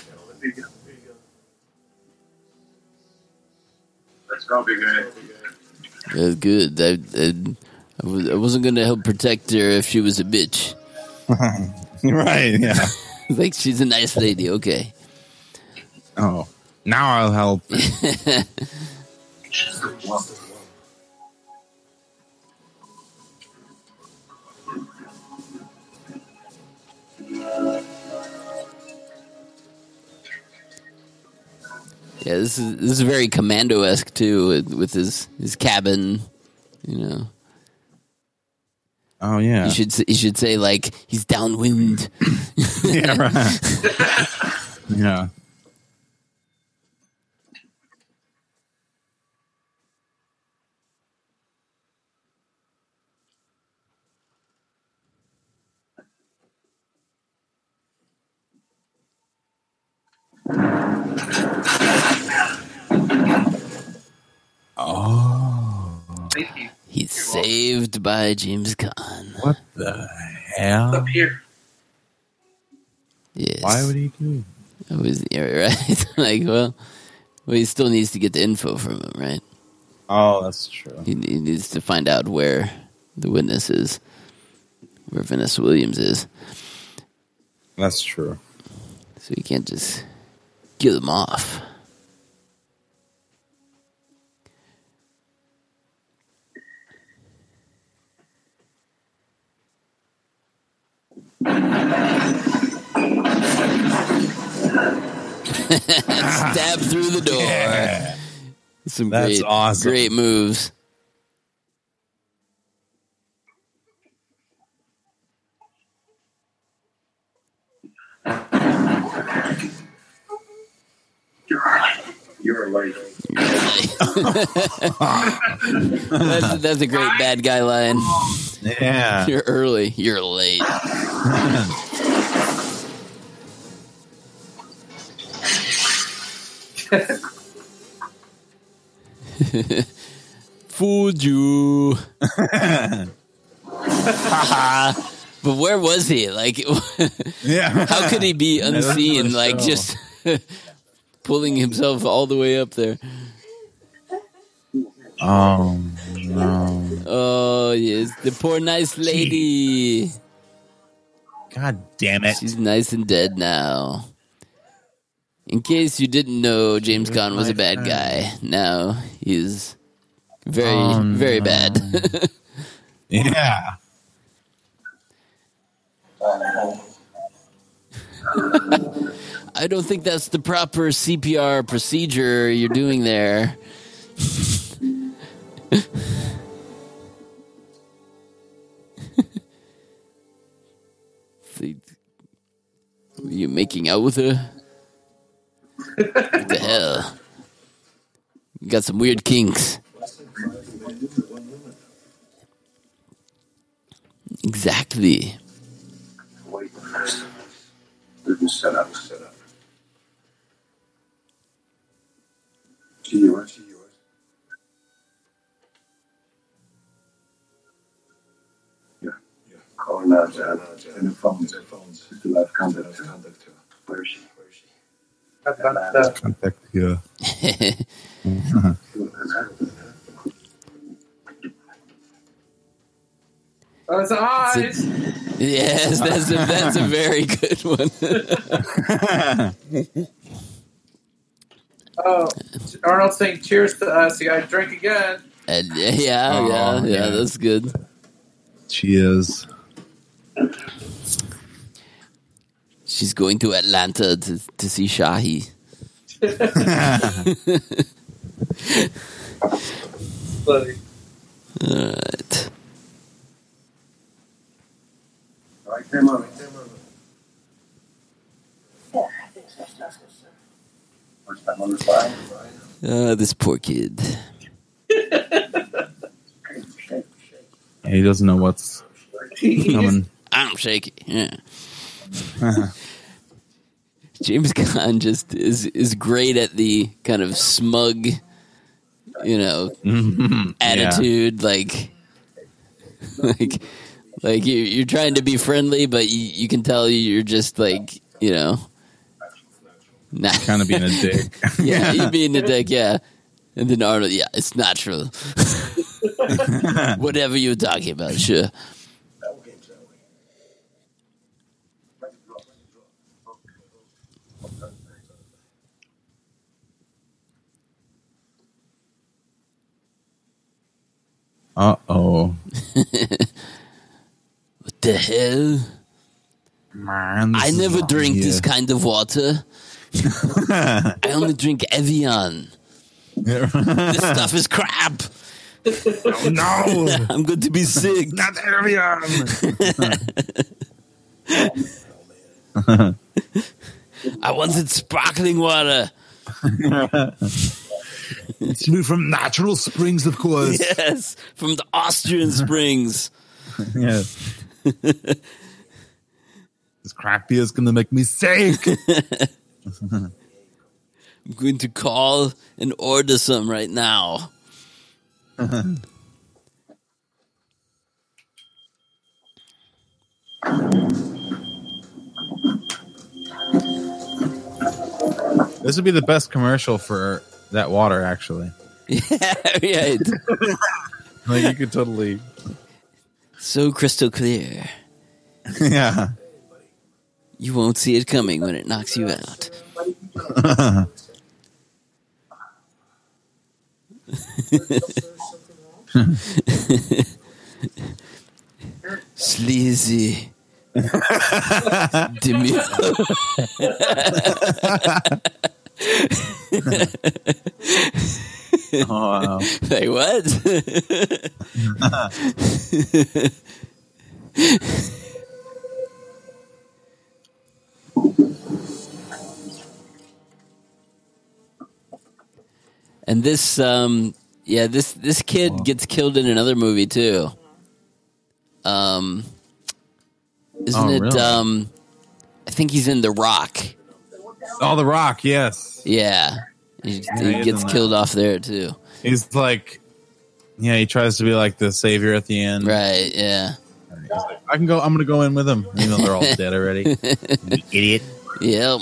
Let's go, big guy. That's good. I wasn't going to help protect her if she was a bitch. Right, yeah. Like, she's a nice lady, okay. Oh, now I'll help. She's the one. Yeah, this is very Commando-esque too, with his cabin, you know. Oh yeah, you should say like he's downwind. Yeah, right. Yeah. Oh, he's saved by James Caan. What the hell? Up here. Yes. Why would he do it? Right? Like, well, he still needs to get the info from him, right? Oh, that's true. He needs to find out where the witness is, where Vanessa Williams is. That's true. So you can't just kill them off. Stab through the door. Yeah. That's great moves. You're late. that's a great bad guy line. Yeah. You're early. You're late. Fooled you. But where was he? Like, yeah. How could he be unseen? Like, just pulling himself all the way up there. Oh no! Oh yes, the poor nice lady. Jeez. God damn it! She's nice and dead now. In case you didn't know, James Caan was a bad guy. Now he's very bad. Yeah. I don't think that's the proper CPR procedure you're doing there. You making out with her? What the hell? You got some weird kinks. Exactly. Didn't set up. She yours. Yeah. Call now, and the phones. The live contact. Where is she? Contact here. Oh, it's eyes. Yes, that's a very good one. Oh, Arnold's saying cheers to us. You got to drink again. And yeah, that's good. Cheers. She's going to Atlanta to see Shahi. Funny. All right. This poor kid. He doesn't know what's coming. I'm shaking. Yeah. James Caan just is great at the kind of smug, attitude. Yeah. Like you're trying to be friendly, but you can tell you're just like, kind of being a dick. Yeah, you being a dick, yeah. And then Arnold, yeah, it's natural. Whatever you're talking about, sure. Uh-oh. What the hell? Man, I never drink this kind of water. I only drink Evian. This stuff is crap. Oh, no. I'm going to be sick. Not Evian. I wanted sparkling water. It's from natural springs, of course. Yes, from the Austrian springs. Yes. This craft beer is going to make me sick. I'm going to call and order some right now. This would be the best commercial for that water, actually. Yeah. Like, you could totally. So crystal clear. Yeah. You won't see it coming when it knocks you out. Sleazy. Demure. Oh, wow. Like what? And this this kid gets killed in another movie too. Isn't it really? I think he's in The Rock. Oh, The Rock, yes. Yeah. He gets killed off there too. He's like, yeah, he tries to be like the savior at the end. Right, yeah. Like, I'm gonna go in with him. You know, they're all dead already. You idiot. Yep.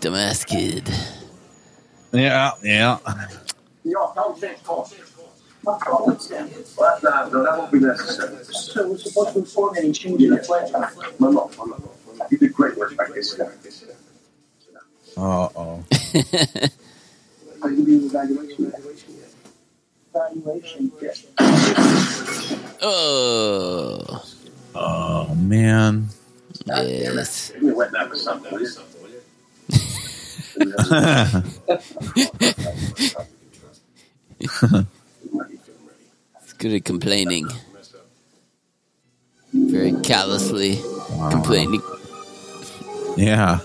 Dumbass kid. Yeah. No, that won't be necessary. So we're supposed to inform any change in the plan. My mom. You did great work back this time. Uh-oh. Oh. Oh, man. Yes. We went that for something, It's good at complaining. Very callously complaining. Yeah.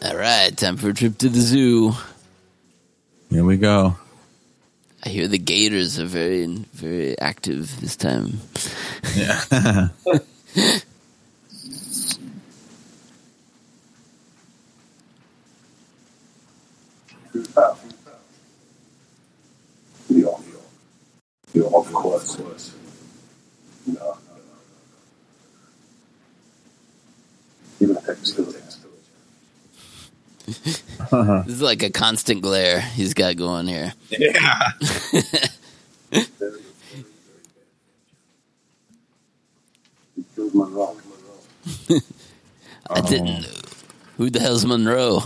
All right, time for a trip to the zoo. Here we go. I hear the gators are very, very active this time. Yeah. Of course. No. Even if it's still there. Uh-huh. This is like a constant glare he's got going here. Yeah. Monroe. I didn't know. Who the hell's Monroe?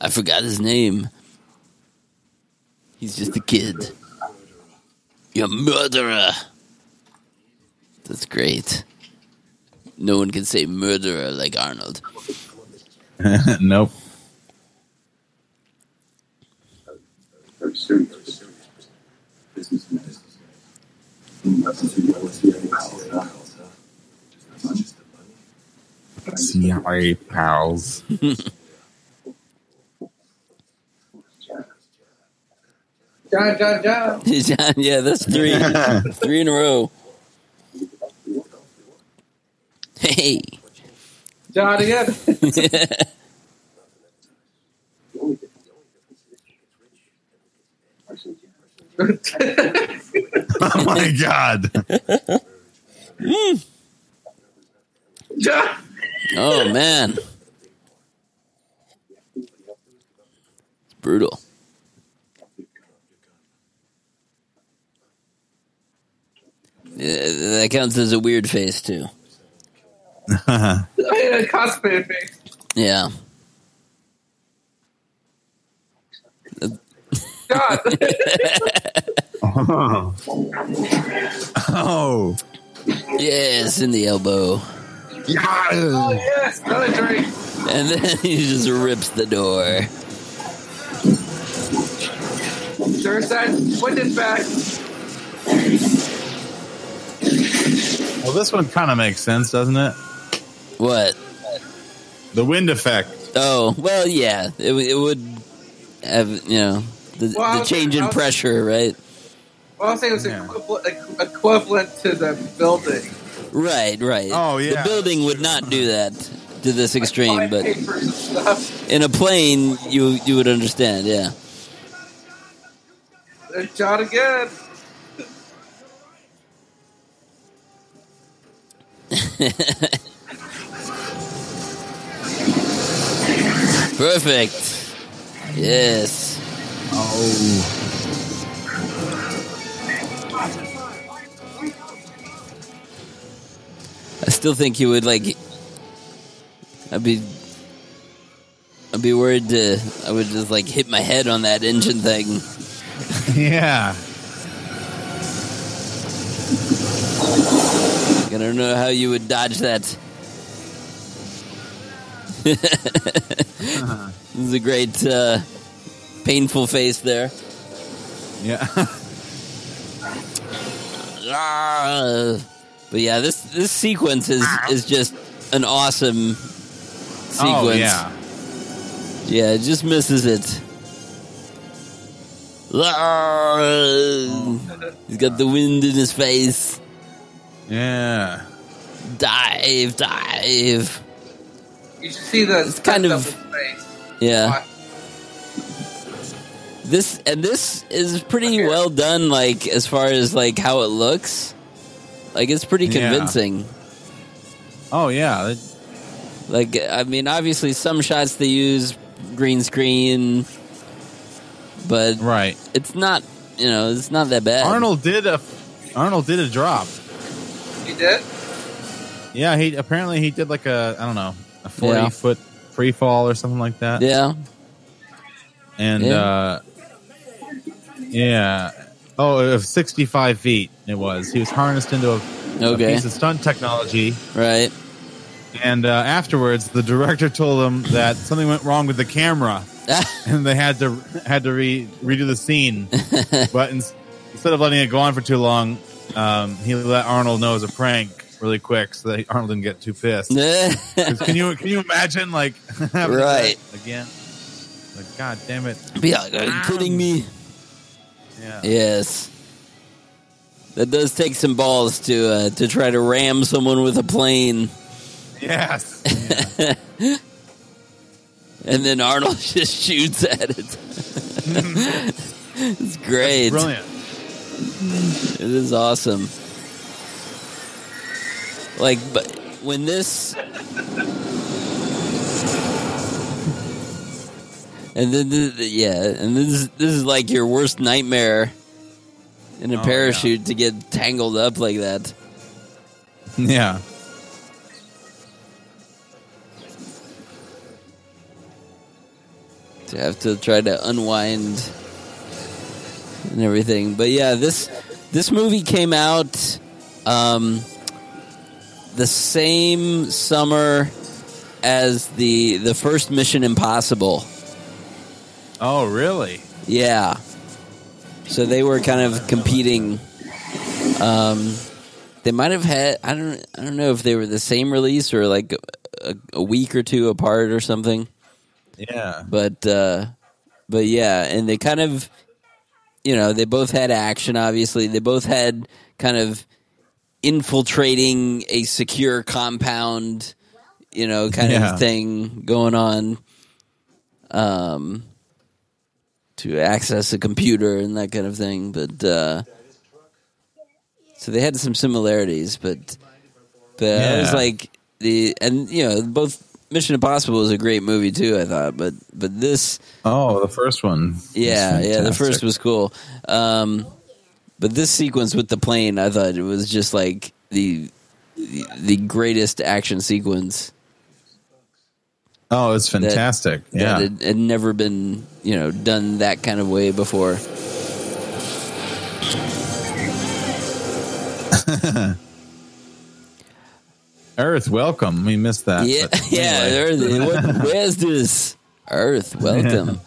I forgot his name. He's just a kid. You're a murderer. That's great. No one can say murderer like Arnold. Nope. Very serious. Businessman. CIA pals. John. Yeah, that's three in a row. Hey. John again. Oh my God. John. Oh man. It's brutal. That counts as a weird face too. Cosplay face. Yeah. God. Oh. Yes, in the elbow. Yeah. Oh yes, another drink. And then he just rips the door. Sure side, wind it back. Well, this one kind of makes sense, doesn't it? What? The wind effect. Oh, well, yeah. It would have, you know, the change in pressure, right? Well, I was saying it was equivalent to the building. Right. Oh, yeah. The building would not do that to this extreme, but in a plane, you would understand, yeah. There's John again. Perfect. Yes. Oh. I still think he would like. I'd be worried I would just like hit my head on that engine thing. Yeah. I don't know how you would dodge that. Uh-huh. This is a great painful face there. Yeah. But yeah, this sequence is just an awesome sequence. Oh, yeah. Yeah, it just misses it. He's got the wind in his face. Yeah. Dive. You should see the it's kind of face. Yeah. This is pretty well done, like as far as like how it looks. Like it's pretty convincing. Yeah. Oh yeah. Like I mean, obviously some shots they use green screen, but right, it's not it's not that bad. Arnold did a drop. He did? Yeah, he apparently did like a 40-foot free fall or something like that. Yeah. And it was 65 feet it was. He was harnessed into a piece of stunt technology. Right. And afterwards, the director told him that something went wrong with the camera, and they had to redo the scene. But instead of letting it go on for too long, he let Arnold know it was a prank really quick, so that Arnold didn't get too pissed. Can you imagine like right again? Like, God damn it! Are you kidding me? Yeah. Yes. That does take some balls to try to ram someone with a plane. Yes. Yeah. And then Arnold just shoots at it. It's great. That's brilliant. It is awesome. Like, but when this. And then, this is like your worst nightmare in a parachute to get tangled up like that. Yeah. To have to try to unwind and everything. But yeah, this movie came out the same summer as the first Mission Impossible. Oh, really? Yeah. So they were kind of competing. They might have had I don't know if they were the same release or like a week or two apart or something. Yeah. But yeah, and they kind of they both had action, obviously. They both had kind of infiltrating a secure compound, of thing going on. To access a computer and that kind of thing, but so they had some similarities, but it was like both Mission Impossible was a great movie too, I thought, but this the first one, the first was cool, but this sequence with the plane, I thought it was just like the greatest action sequence. Oh, it's fantastic! That had never been, done that kind of way before. Earth, welcome. We missed that. Yeah, anyway. Earth. Where's this? Earth, welcome.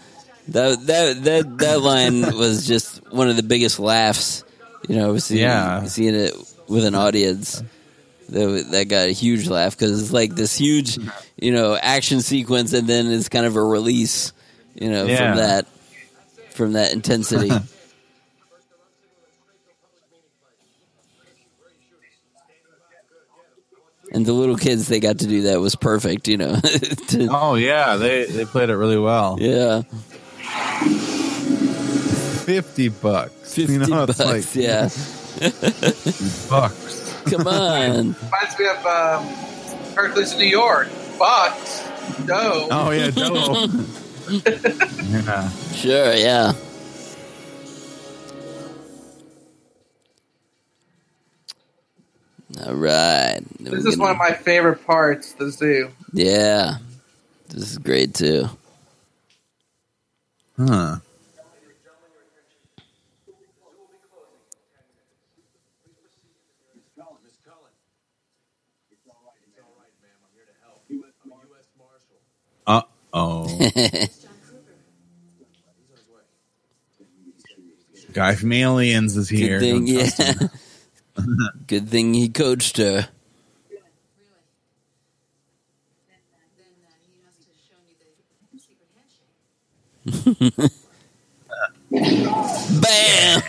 That line was just one of the biggest laughs. Seeing it with an audience. That got a huge laugh because it's like this huge, action sequence, and then it's kind of a release, from that intensity. And the little kids they got to do that was perfect, Oh yeah, they played it really well. Yeah. $50. $50, it's like, yeah. $50. Come on. Reminds me of Hercules in New York, but dough. Oh, yeah, dough. Yeah. Sure, yeah. All right. This is one of my favorite parts, the zoo. Yeah. This is great, too. Huh. Oh. Guy from Aliens is here. Good thing, yeah. Good thing he coached her. Bam!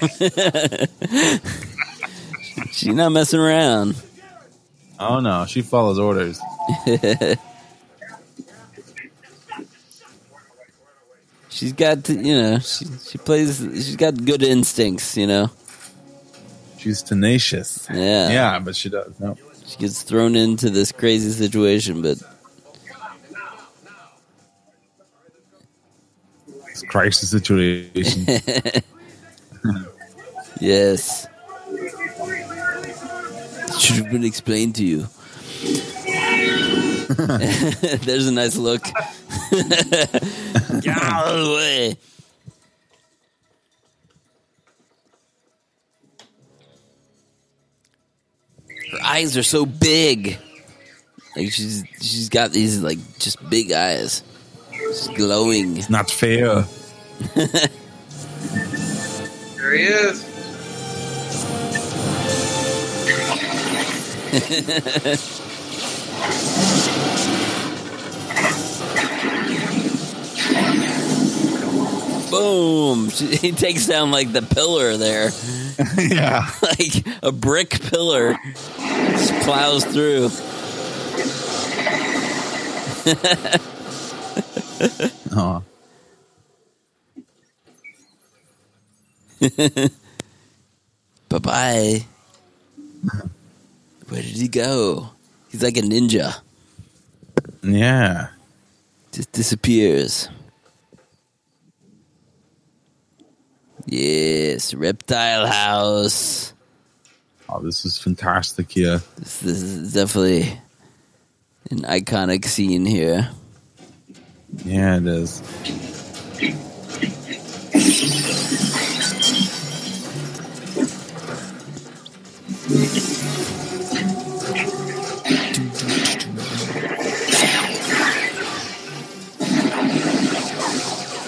She's not messing around. Oh no, she follows orders. She's got, she got good instincts, She's tenacious. Yeah. Yeah, but she does. No. She gets thrown into this crazy situation, but. It's a crisis situation. Yes. Should have been explained to you. There's a nice look. Get out of the way. Her eyes are so big. Like she's got these like just big eyes. She's glowing. It's not fair. There he is. Boom! He takes down like the pillar there. Yeah. Like a brick pillar. Just plows through. Oh. Bye-bye. Where did he go? He's like a ninja. Yeah. Just disappears. Yes, reptile house. Oh, this is fantastic here. This is definitely an iconic scene here. Yeah, it is.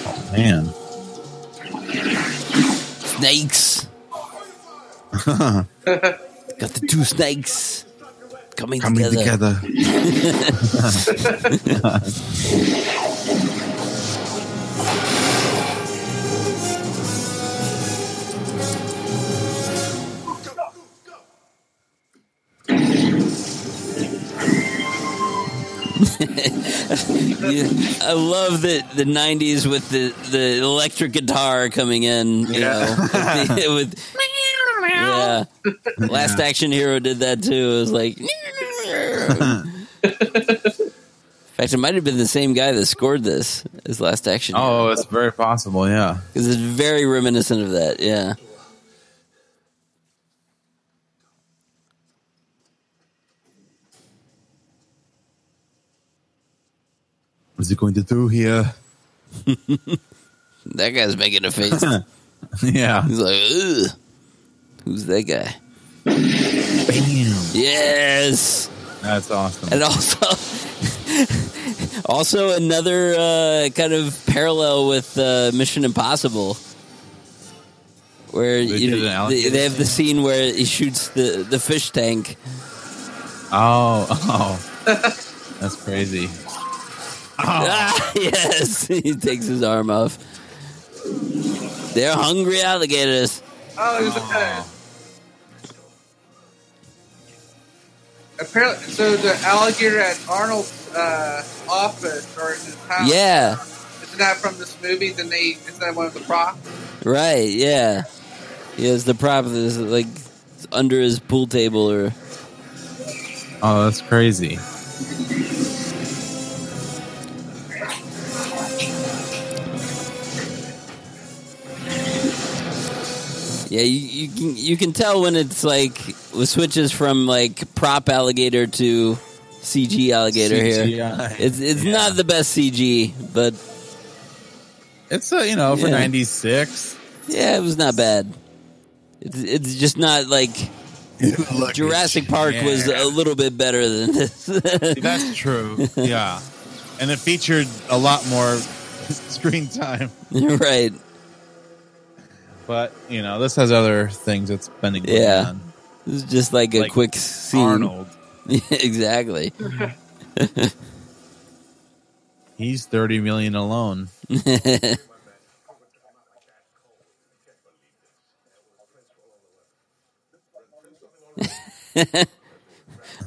Oh, man. Snakes. Got the two snakes coming together. Yeah, I love the 90s with the electric guitar coming in, yeah. Last Action Hero did that too. It was like in fact, it might have been the same guy that scored this as Last Action Hero. Oh, it's very possible, yeah. Because it's very reminiscent of that, yeah. What's he going to do here? That guy's making a face. Yeah. He's like, ugh. Who's that guy? Bam. Yes. That's awesome. And also another kind of parallel with Mission Impossible. Where they have the scene where he shoots the fish tank. Oh. That's crazy. Oh. Ah, yes, he takes his arm off. They're hungry alligators. Oh, he was apparently, so the alligator at Arnold's office or in his house. Yeah, isn't that from this movie? Isn't that one of the props? Right. Yeah. Yeah, it's the prop that's like under his pool table or. Oh, that's crazy. Yeah, you can tell when it's like it switches from like prop alligator to CG alligator CGI. Here. It's not the best CG, but it's for 96. Yeah, it was not bad. It's just not like Jurassic Park was a little bit better than this. That's true. Yeah, and it featured a lot more screen time. Right. But, this has other things it's been going on. This is just like a quick scene. Arnold. Exactly. He's $30 million alone.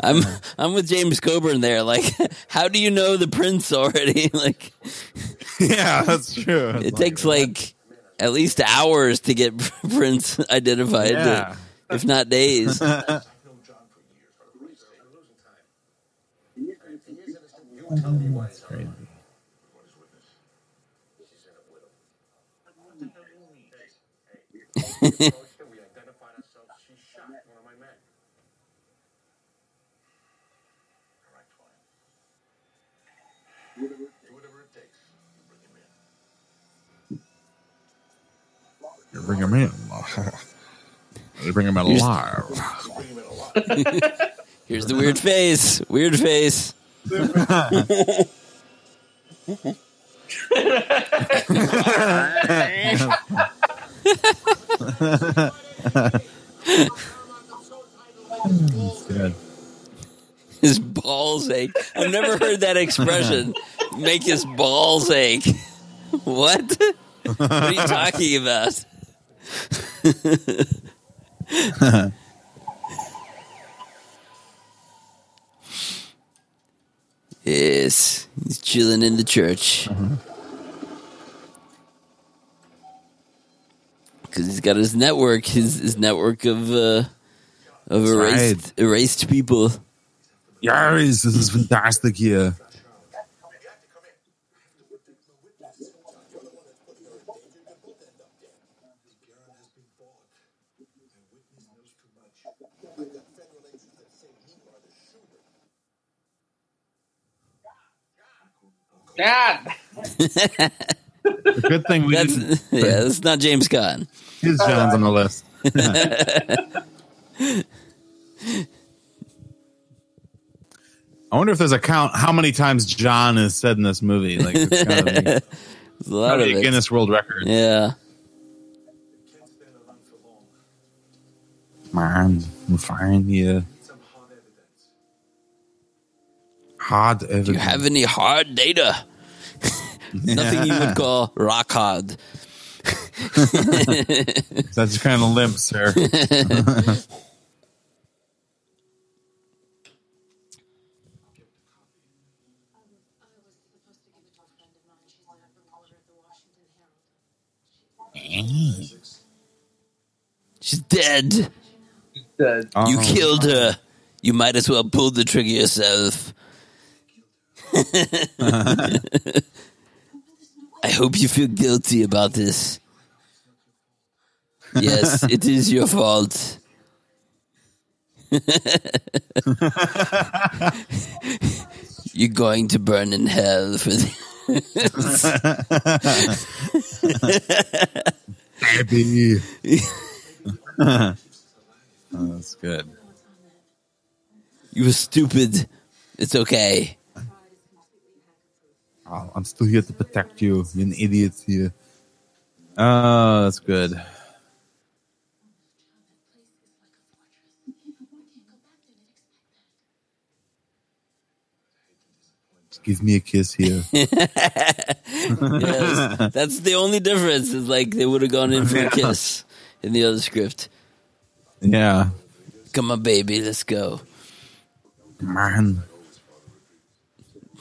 I'm with James Coburn there. Like, how do you know the prince already? Like, yeah, that's true. It takes at least hours to get Prince identified, if not days. That's crazy. Bring him in. They bring him out alive. Here's the weird face. Weird face. His balls ache. I've never heard that expression. Make his balls ache. What? What are you talking about? Yes, he's chilling in the church because he's got his network, his network of erased people. Yes, this is fantastic here. God. Good thing we didn't. Yeah, that's not James Caan. His John's on the list. I wonder if there's a count how many times John is said in this movie. Like, it's gotta be, it's a lot of Guinness World Record. Yeah. Man, I'm fine here. Hard evidence. Do you have any hard data? Nothing you would call rock hard. That's kind of limp, sir. She's dead. She's dead. Oh. You killed her. You might as well pull the trigger yourself. I hope you feel guilty about this. Yes, it is your fault. You're going to burn in hell for this. Baby. Oh, that's good. You were stupid. It's okay. Oh, I'm still here to protect you. You're an idiot here. Oh, that's good. Just give me a kiss here. Yes, that's the only difference. Is like they would have gone in for a kiss in the other script. Yeah. Come on, baby. Let's go. Man.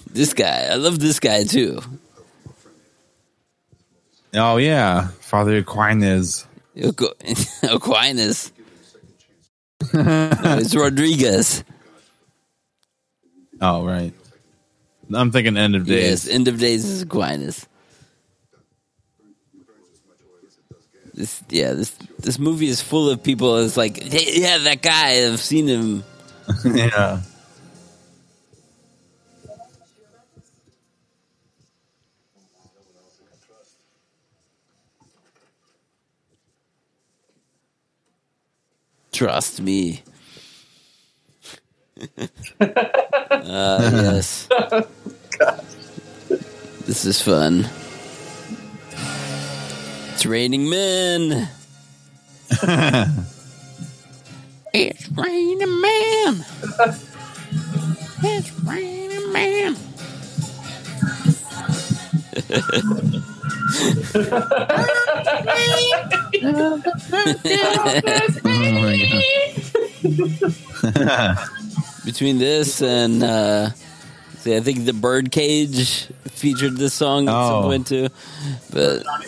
This guy. I love this guy, too. Oh, yeah. Father Aquinas. Aquinas. No, it's Rodriguez. Oh, right. I'm thinking End of Days. Yes, End of Days is Aquinas. This movie is full of people. It's like, hey, yeah, that guy. I've seen him. Yeah. Trust me. Yes. God. This is fun. It's raining men. It's raining man. It's raining man. Between this and I think the Birdcage featured this song at some point too, but I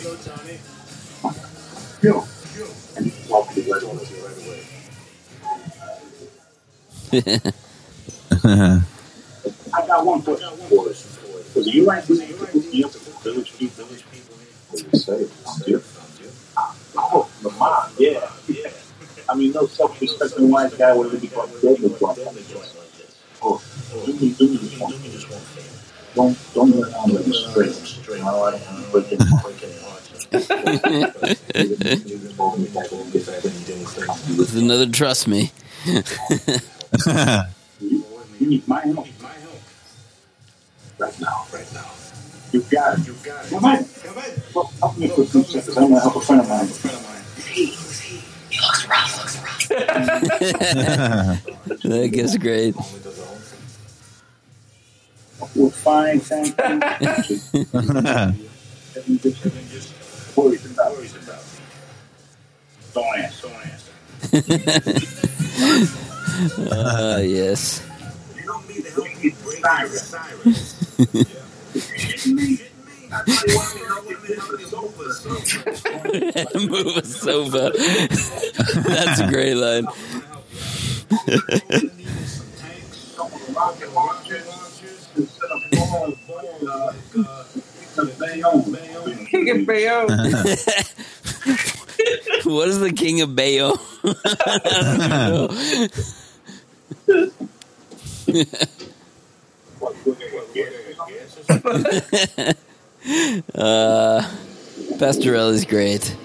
got one question for us. Do you like village people? Oh, the mob, yeah. I mean, no self-respecting wise guy would really be called David Trump. Oh, do me just one thing. Don't let on with the straight. No, I don't want to break any hearts. With another trust me. You need my help. Right now. You got it. Come on. Well, help me for 2 seconds. I'm going to help a friend of mine. He looks rough. That gets great. We're fine, thank you. Worries about. Don't answer. Yes. You don't need to help me bring Cyrex. Move a sofa. That's a great line. King of Bayo. What is the King of Bayo? Pastorelli's great.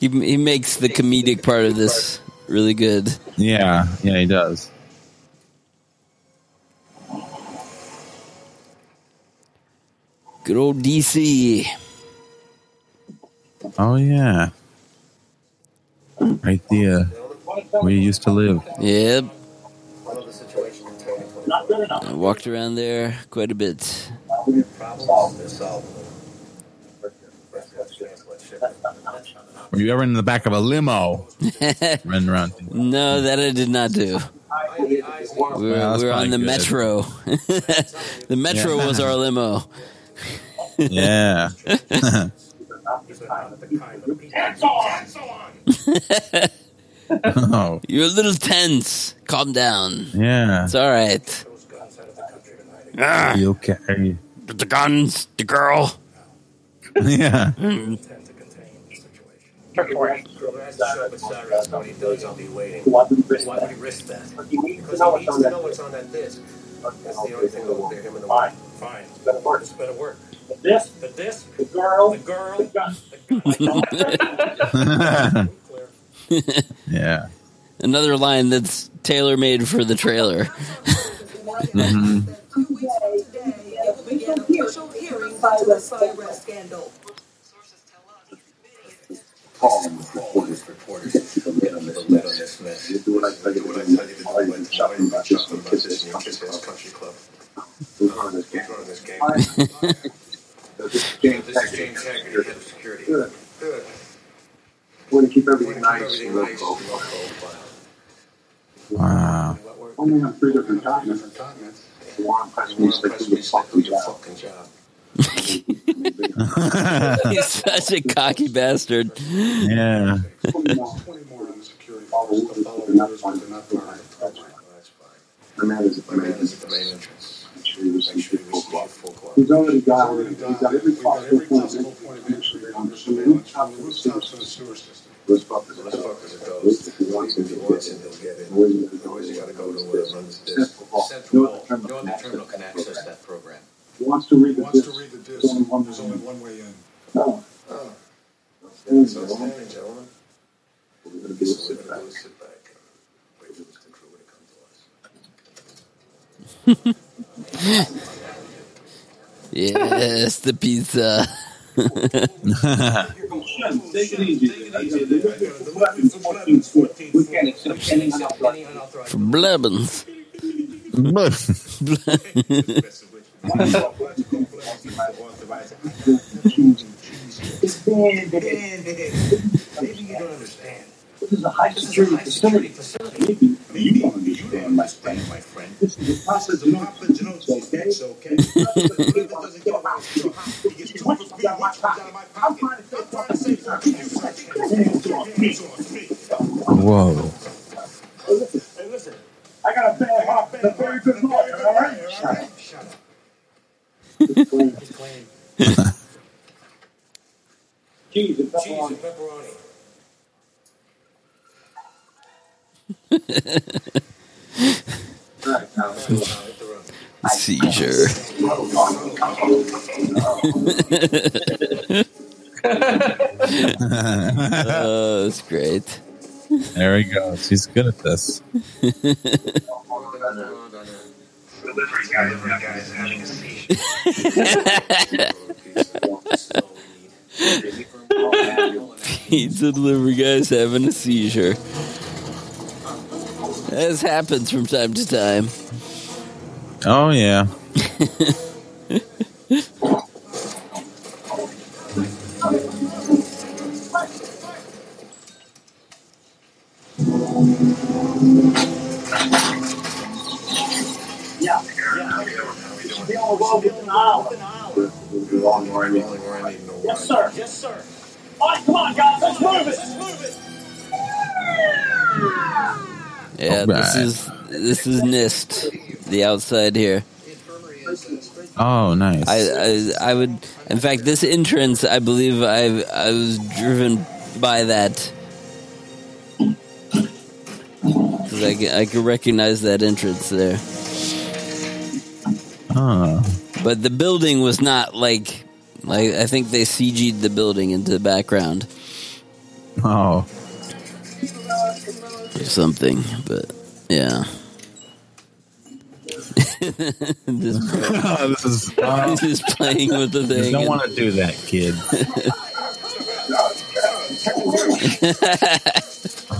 He makes the comedic part of this really good. Yeah, he does. Good old DC. Oh yeah, right there where you used to live. Yep. I walked around there quite a bit. Were you ever in the back of a limo? Running around? No, that I did not do. We were on the metro. The metro was our limo. Yeah. Oh. You're a little tense. Calm down. Yeah. It's all right. You okay? The guns, the girl. Yeah. Why would he risk that? Because he needs to know what's on that list. That's the only thing that will clear him in the way. Fine. It's better work. The disc, the girl, the gun. Yeah. Another line that's tailor-made for the trailer. Mm-hmm. This is James Caan, Good. We want to keep everything nice and local. Wow. Only on 3 different continents. Warren Press means that you fucking job. He's such a cocky bastard. Yeah. 20 more on the security. The man is the main entrance. Make sure he was full clock. He's already got every possible point of entry. Stops on the sewer system. Those fuckers are ghosts. If you want to get in, they'll get in. Always you gotta go to where it runs the disc. Central wall. No other terminal can access that program. He wants to read the disc. There's only one way in. Oh. Oh. Outstanding, gentlemen. We're gonna go sit back and wait for this crew to come to us. Yes, the pizza. From Blevins. Maybe you don't understand. This is a high-security facility. Maybe you don't understand, my friend. This is a process of opportunities. That's okay. Whoa. Hey, listen. I got a bad heart. A very good lawyer, all right? Shut up. It's clean. Cheese and pepperoni. Seizure. Oh, that's great. There he goes. He's good at this. Delivery guy is having a seizure. Pizza delivery guy is having a seizure. This happens from time to time. Oh, yeah. Yes, sir. Yes, sir. All right, come on, guys. Let's move it. Yeah, right. This is NIST, the outside here. Oh, nice. I would. In fact, this entrance, I believe I was driven by that because I could recognize that entrance there. Oh, but the building was not like I think they CG'd the building into the background. Oh. Or something, but yeah. Just playing with the thing. You don't want to do that, kid.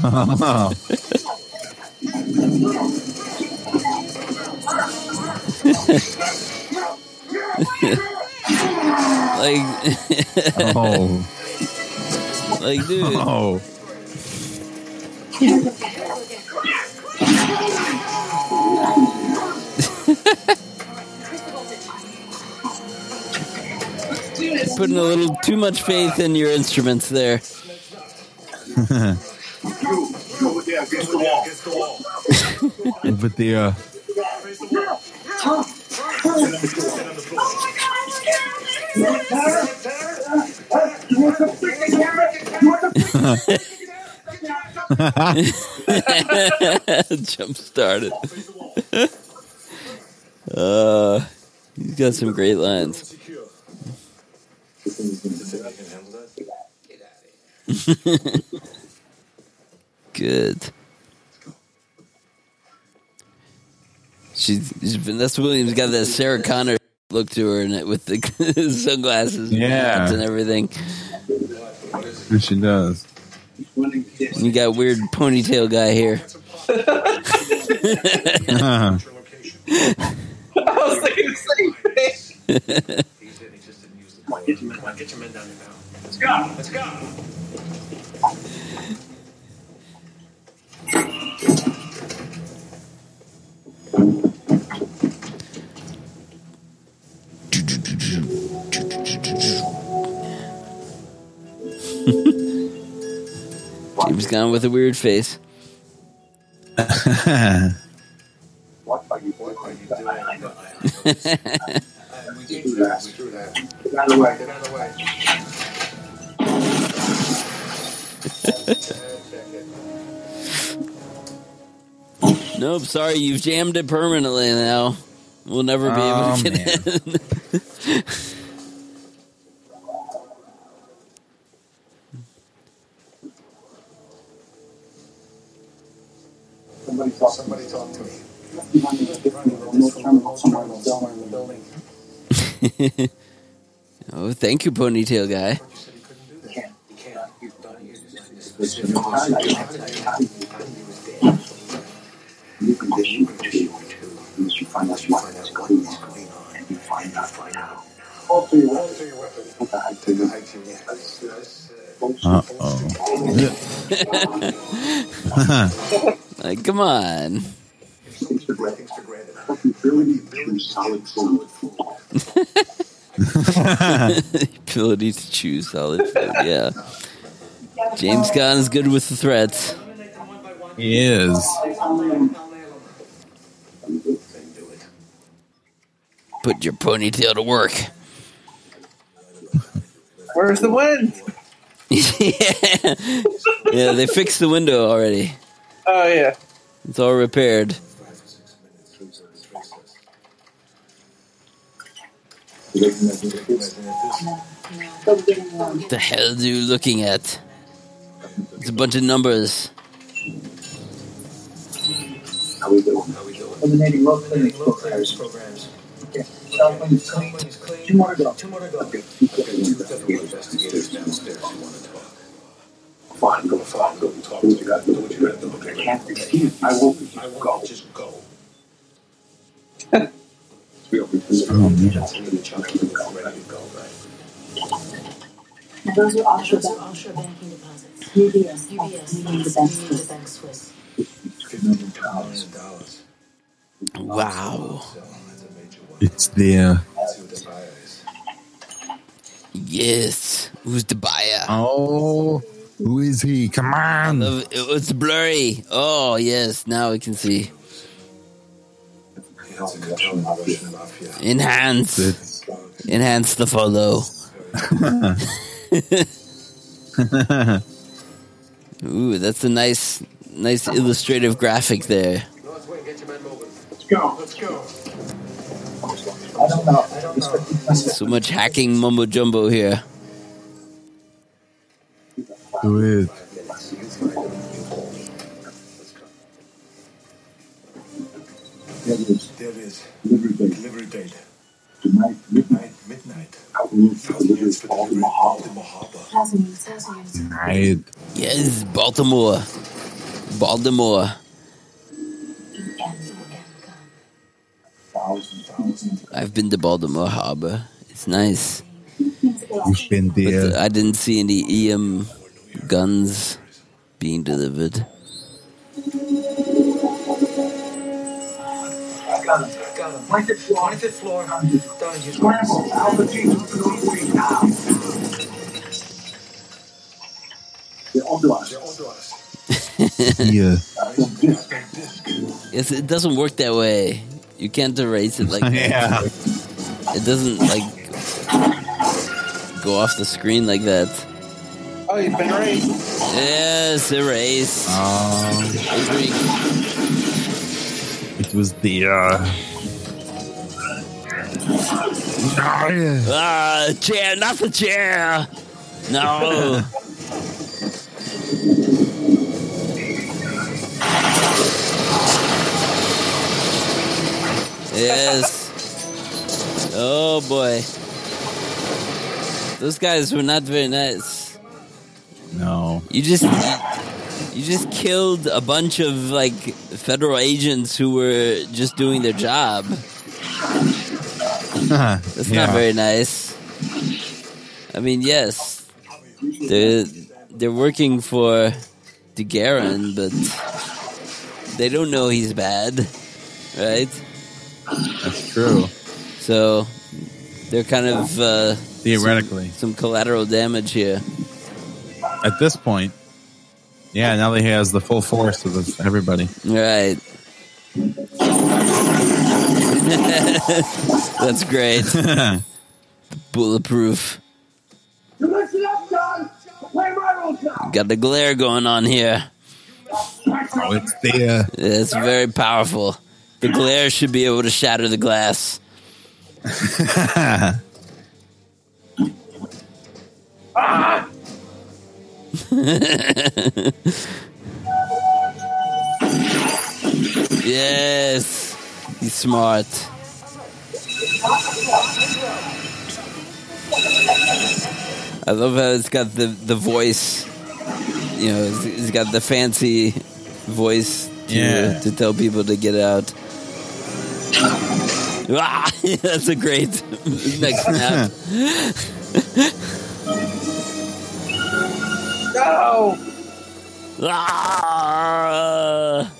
Oh. Like, oh. Like, dude. Oh. Putting a little too much faith in your instruments there. Over there against the wall. Over there. Jump started. He's got some great lines. Good. She's Vanessa Williams got that Sarah Connor look to her, and with the sunglasses, yeah, and everything. And she does. You got a weird ponytail guy here. Uh-huh. I was thinking the same thing. Get your men down here now. Let's go. Let's go. James Caan with a weird face. Get out of the way. Nope, sorry, you've jammed it permanently now. We'll never be able to get in. Somebody talk to me. Oh, thank you, ponytail guy. Uh-oh. Like, come on. Ability to choose solid food, yeah. James Caan is good with the threats. He is. Put your ponytail to work. Where's the wind? Yeah, they fixed the window already. Oh, yeah. It's all repaired. What the hell are you looking at? It's a bunch of numbers. How we doing? Eliminating low clinics programs. Okay. Two more to go. Okay. Two federal investigators downstairs who want to talk. Fine, go and talk. Do what you got. Okay. I won't. Just go. Those are offshore banking deposits. UBS, Bank Swiss. $1 million. Wow. It's there. Yes. Who's the buyer? Oh. Who is he? Come on! It's blurry. Oh, yes. Now we can see. Enhance. Enhance the follow. Ooh, that's a nice illustrative graphic there. Let's go. I don't know. So much hacking mumbo jumbo here. Do it. There is. Delivery date. Midnight. Yes, Baltimore. Yes, Baltimore. I've been to Baltimore Harbor. It's nice. You've been there. But I didn't see any EM guns being delivered. I got him. 25th floor. They're on to us. Yeah. Yes, it doesn't work that way. You can't erase it like that. Yeah. It doesn't, go off the screen like that. Oh, you've been erased. Yes, erased. It was the, chair, not the chair. No. Yes. Oh, boy. Those guys were not very nice. No. You just killed a bunch of, federal agents who were just doing their job. That's not very nice. I mean, yes, they're working for DeGuerin, but they don't know he's bad, right? That's true. So they're kind of theoretically some collateral damage here. At this point, yeah. Now that he has the full force of everybody, right? That's great. Bulletproof. You mess it up, John. Play right on, John. Got the glare going on here. Oh, it's there. It's very powerful. The glare should be able to shatter the glass. Ah! Yes, he's smart. I love how it's got the voice. You know, it's got the fancy voice to tell people to get out. Ah, that's a great next snap. No! Ah,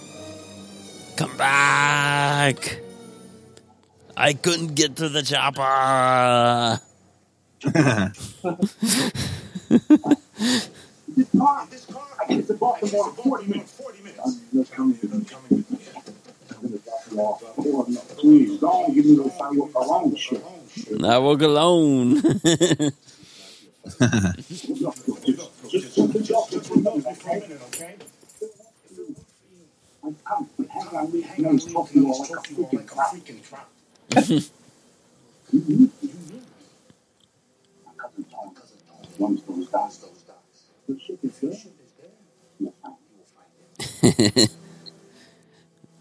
come back! I couldn't get to the chopper. This car, it's a Baltimore 40 minutes. 40 minutes. I'm coming. Please don't give me those sidewalk alone shit. I walk alone.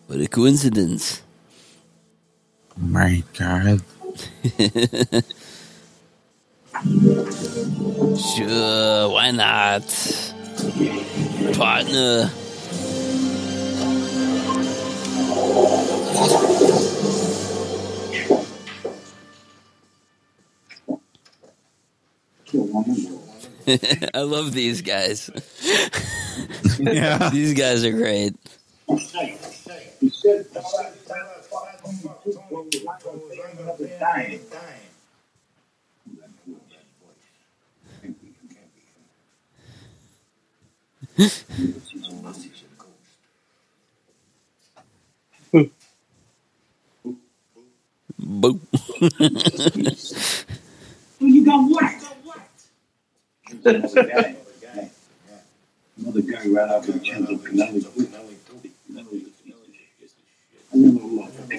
What a coincidence. My God. Sure, why not? Partner. I love these guys. Yeah. These guys are great. He said, Boo. You got what? Another guy right off the channel of Canelo. This time we went over the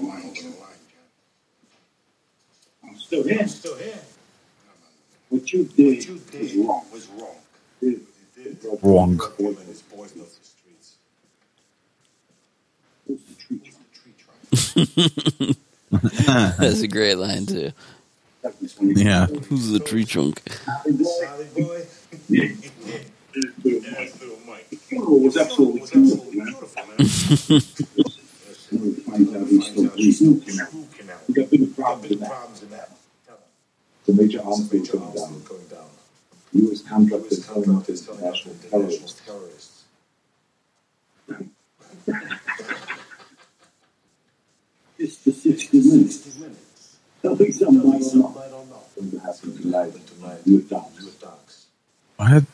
line. I'm still here. What you did was wrong. Wrong. That's a great line too. Yeah. Who's the tree trunk? Yeah. Little Mike. It was absolutely beautiful, man. We got big problems in that. The major arms going down. U.S. contract is coming up as international terrorists. It's the 60 minutes. Something might or not going to happen tonight. Your dogs. What?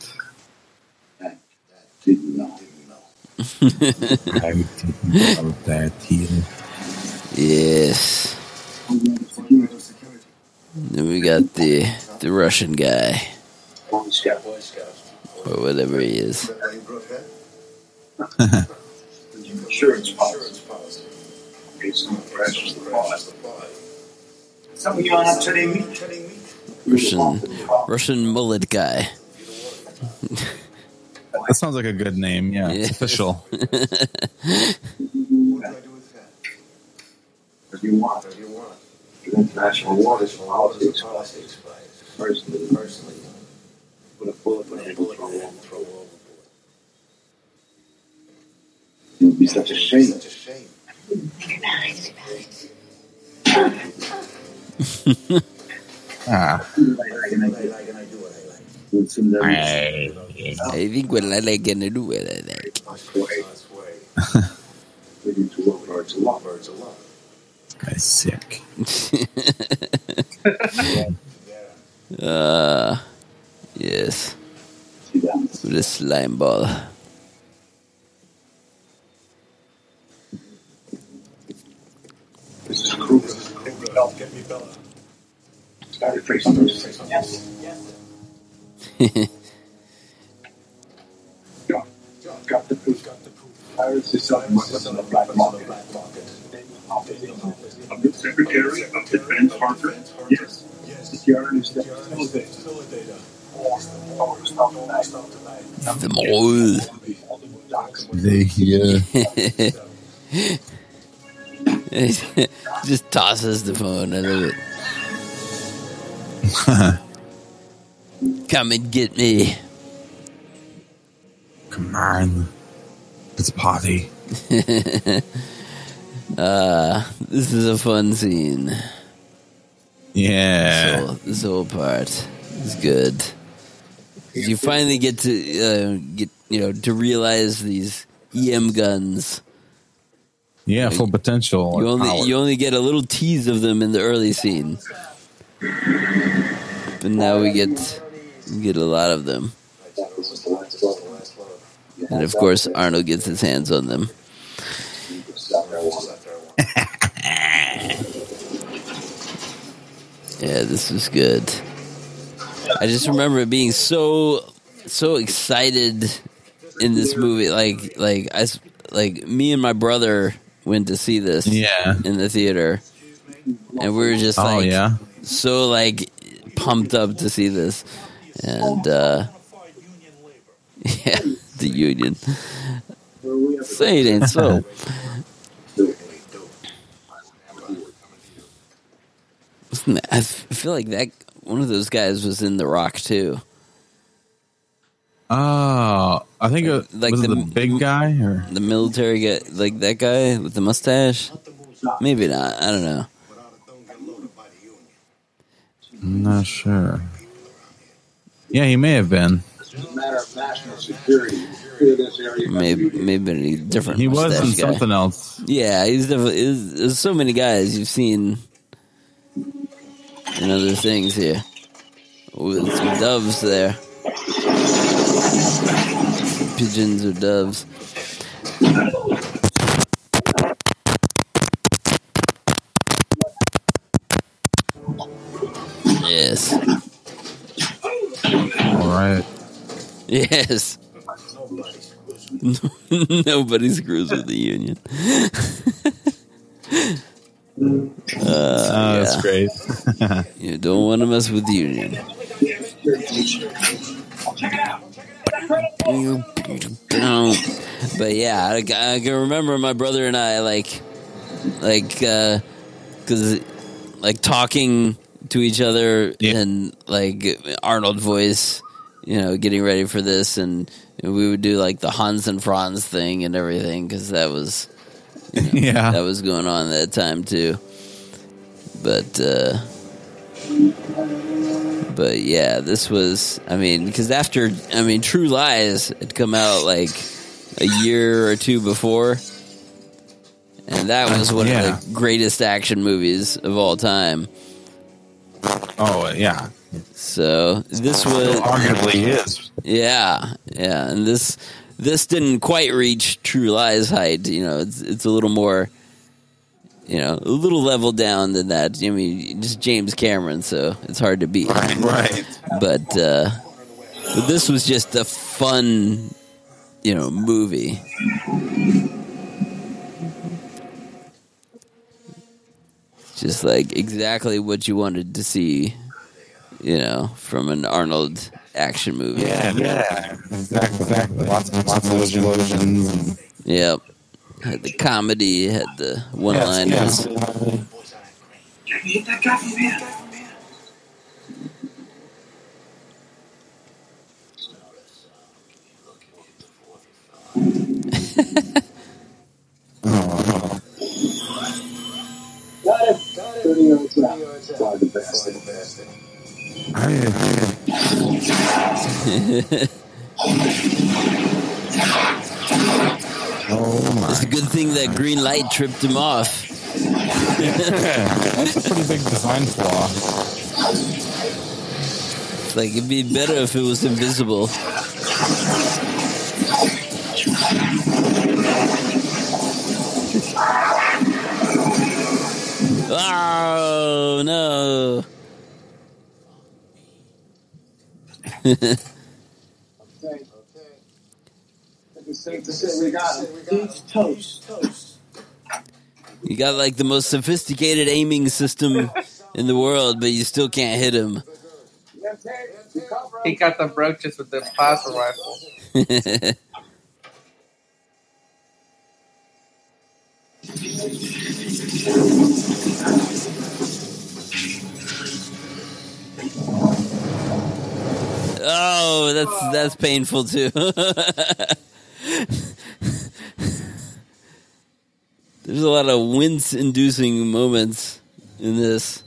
I didn't know. I didn't know about that here. Yes. Then we got the Russian guy. Boy Scout. Or whatever he is. Insurance policy. It's not precious supply. Something you aren't telling me. Russian mullet guy. That sounds like a good name. Yeah, it's official. What do I do with that? What do you want? International waters from politics. Personally. Put a bullet in a bullet and throw overboard. It would be such a shame. I think when I like and I do what I like. We need to work birds a lot. This guy's sick. Yes. With a slime ball. This is cool. help get me Bella. Scotty, please say something. Yes. Got the proof. Pirates is on the black market. Of the Secretary of Defense, Harper? Yes. Them all. They here. Just tosses the phone. I love it. Come and get me. Come on. Let's party. This is a fun scene. Yeah. This whole part is good. You finally get to to realize these EM guns. Yeah, full potential. You only get a little tease of them in the early scene, but now we get a lot of them. And of course, Arnold gets his hands on them. Yeah, this was good. I just remember it being so excited in this movie. Like me and my brother went to see this in the theater, and we were just so pumped up to see this, and the union. Say it ain't so. I feel like that one of those guys was in The Rock too. I think was it the big guy or the military guy, like that guy with the mustache. Maybe not. I don't know. I'm not sure. Yeah, he may have been. Maybe different. He was in something else. Yeah, he's definitely. There's so many guys you've seen. And other things here. Ooh, some doves there. Pigeons or doves. Yes. All right. Yes. Nobody screws with the union. That's great. You don't want to mess with the union. But yeah, I can remember my brother and I because talking to each other and Arnold voice, getting ready for this, and we would do the Hans and Franz thing and everything because that was. That was going on that time too, but yeah, this was. I mean, because True Lies had come out a year or two before, and that was one of the greatest action movies of all time. Oh yeah! So this was arguably his. Yeah, and this. This didn't quite reach True Lies' height, It's a little more, a little level down than that. I mean, just James Cameron, so it's hard to beat. Right. But this was just a fun, movie. Just exactly what you wanted to see, from an Arnold. Action movie. Yeah. Exactly. Lots of explosions. Yep. Had the comedy, had the one-liners. Got it. It's a good thing that green light tripped him off. That's a pretty big design flaw. It's it'd be better if it was invisible. Oh! Okay. It's safe to say we got it. Beach toast. You got like the most sophisticated aiming system in the world, but you still can't hit him. He got the brooches with the plasma rifle. Oh, that's painful too. There's a lot of wince-inducing moments in this.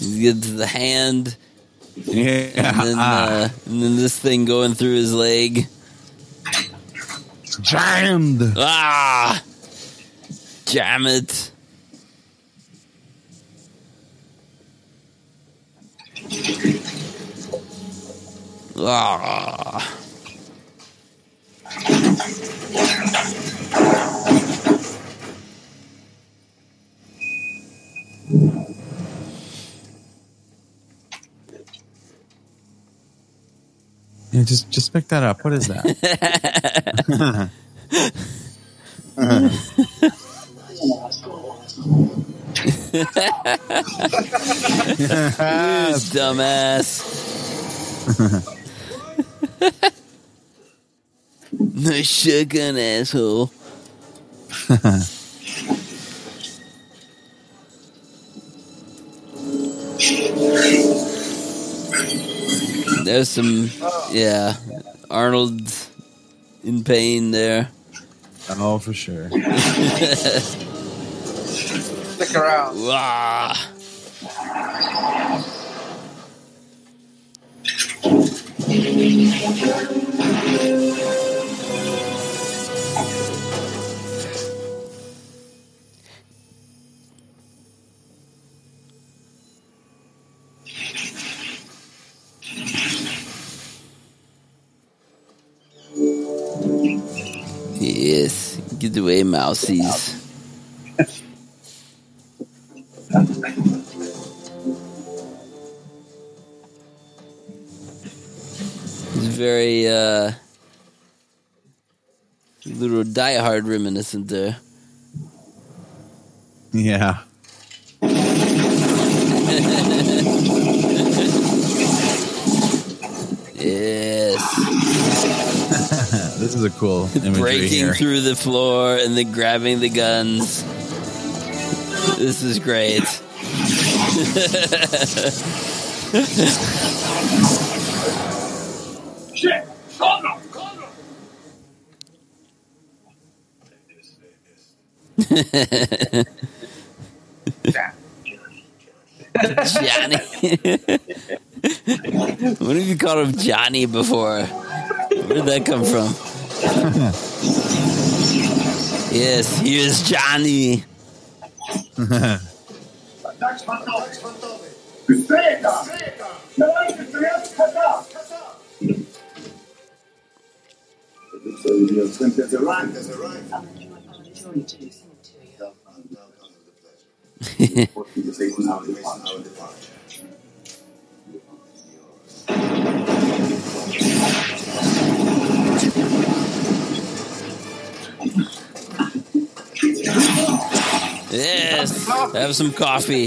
You get to the hand, and then this thing going through his leg. Jammed. Ah. Jam it. Ah. Yeah, just pick that up. What is that? Dumbass. No shotgun, asshole. There's some, yeah, Arnold in pain there. Oh, for sure. Stick around. Wah. Yes, get away, mousies. It's very little diehard reminiscent there. Yeah. Yes. This is a cool imagery. Breaking through the floor and then grabbing the guns. This is great. Shit! Johnny. What have you called him Johnny before? Where did that come from? Yes, here's Johnny. Yes, have some coffee.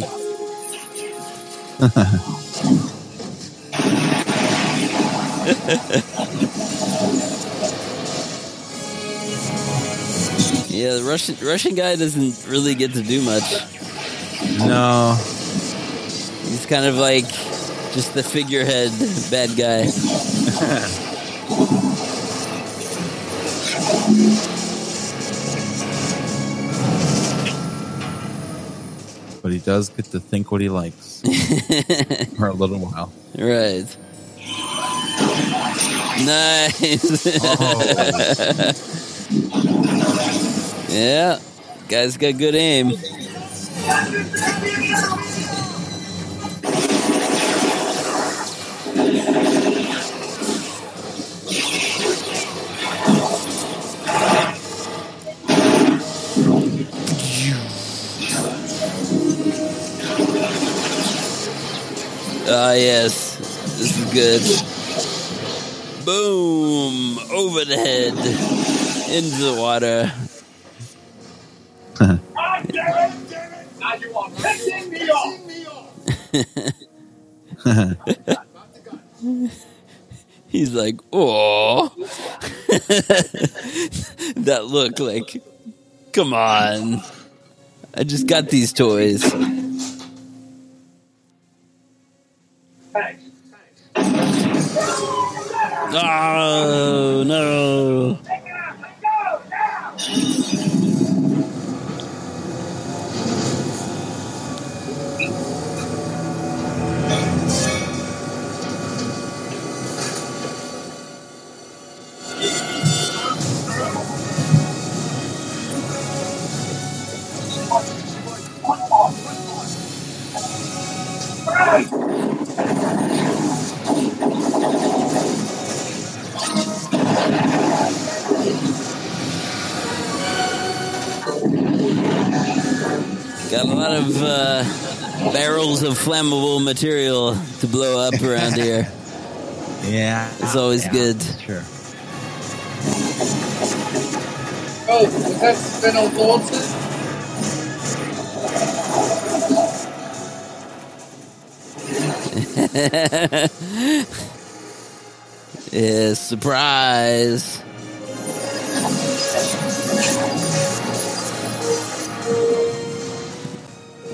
Yeah, the Russian guy doesn't really get to do much. No. He's kind of like just the figurehead bad guy. But he does get to think what he likes for a little while. Right. Nice. Oh. Yeah. Guy's got good aim. Ah, yes. This is good. Boom! Over the head. Into the water. God damn it! Damn it! Now you are pissing me off! He's like, oh. That look like, come on. I just got these toys. Oh, no. Got a lot of barrels of flammable material to blow up around here. Yeah. It's always good. Sure. Oh, is that spinal forces? Yeah, surprise.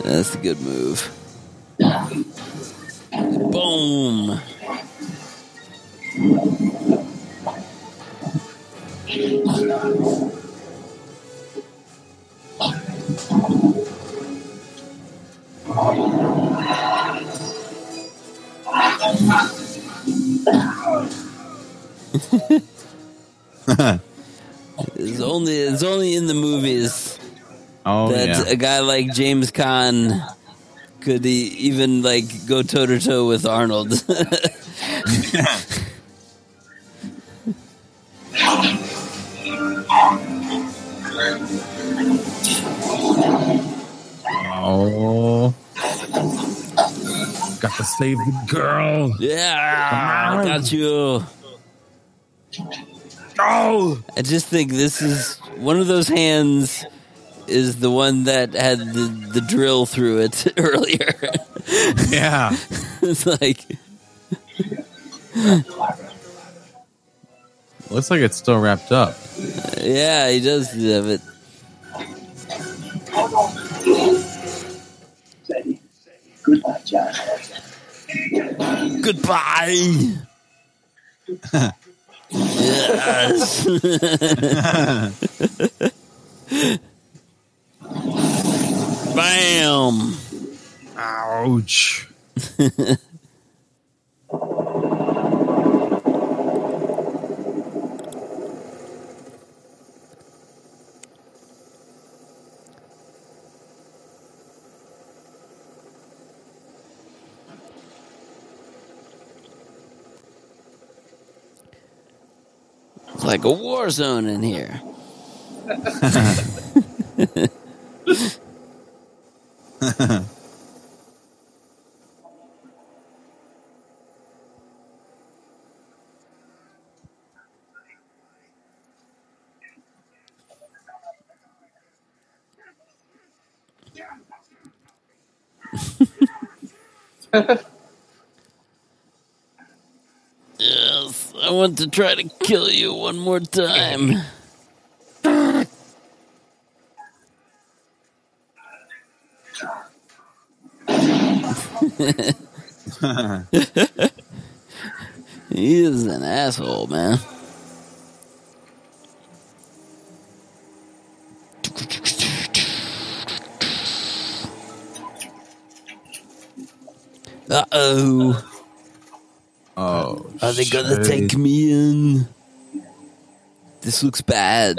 That's a good move. Boom. It's only in the movies a guy like James Caan could even like go toe to toe with Arnold. Oh. Got to save the girl. Yeah, I got you. Oh. I just think this is one of those hands is the one that had the drill through it earlier. Yeah. It's like... Looks like it's still wrapped up. Yeah, he does have it. Goodbye, John. Goodbye. Yes. Bam. Ouch. Like a war zone in here. Yes, I want to try to kill you one more time. He is an asshole, man. Uh-oh. Oh, are they gonna take me in? This looks bad.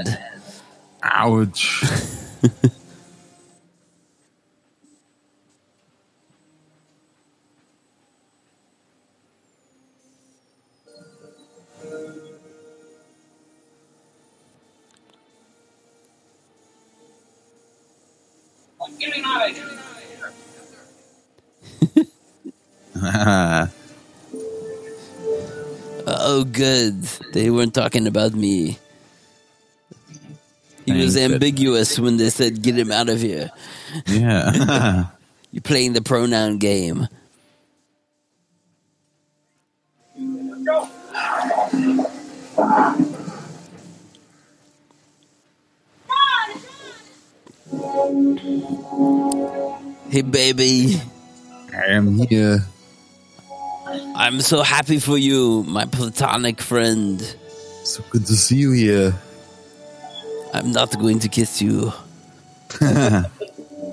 Ouch. oh good, they weren't talking about me. He was ambiguous when they said, get him out of here. Yeah. You're playing the pronoun game. Hey, baby. I am here. I'm so happy for you, my platonic friend. So good to see you here. I'm not going to kiss you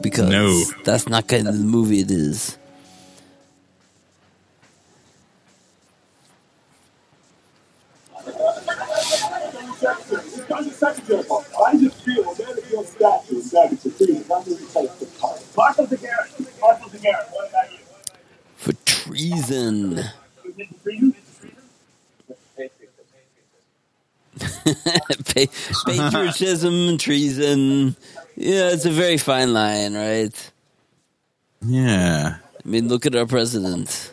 because that's not kind of the movie it is. For treason. Patriotism, treason. Yeah, it's a very fine line, right? Yeah. I mean, look at our president.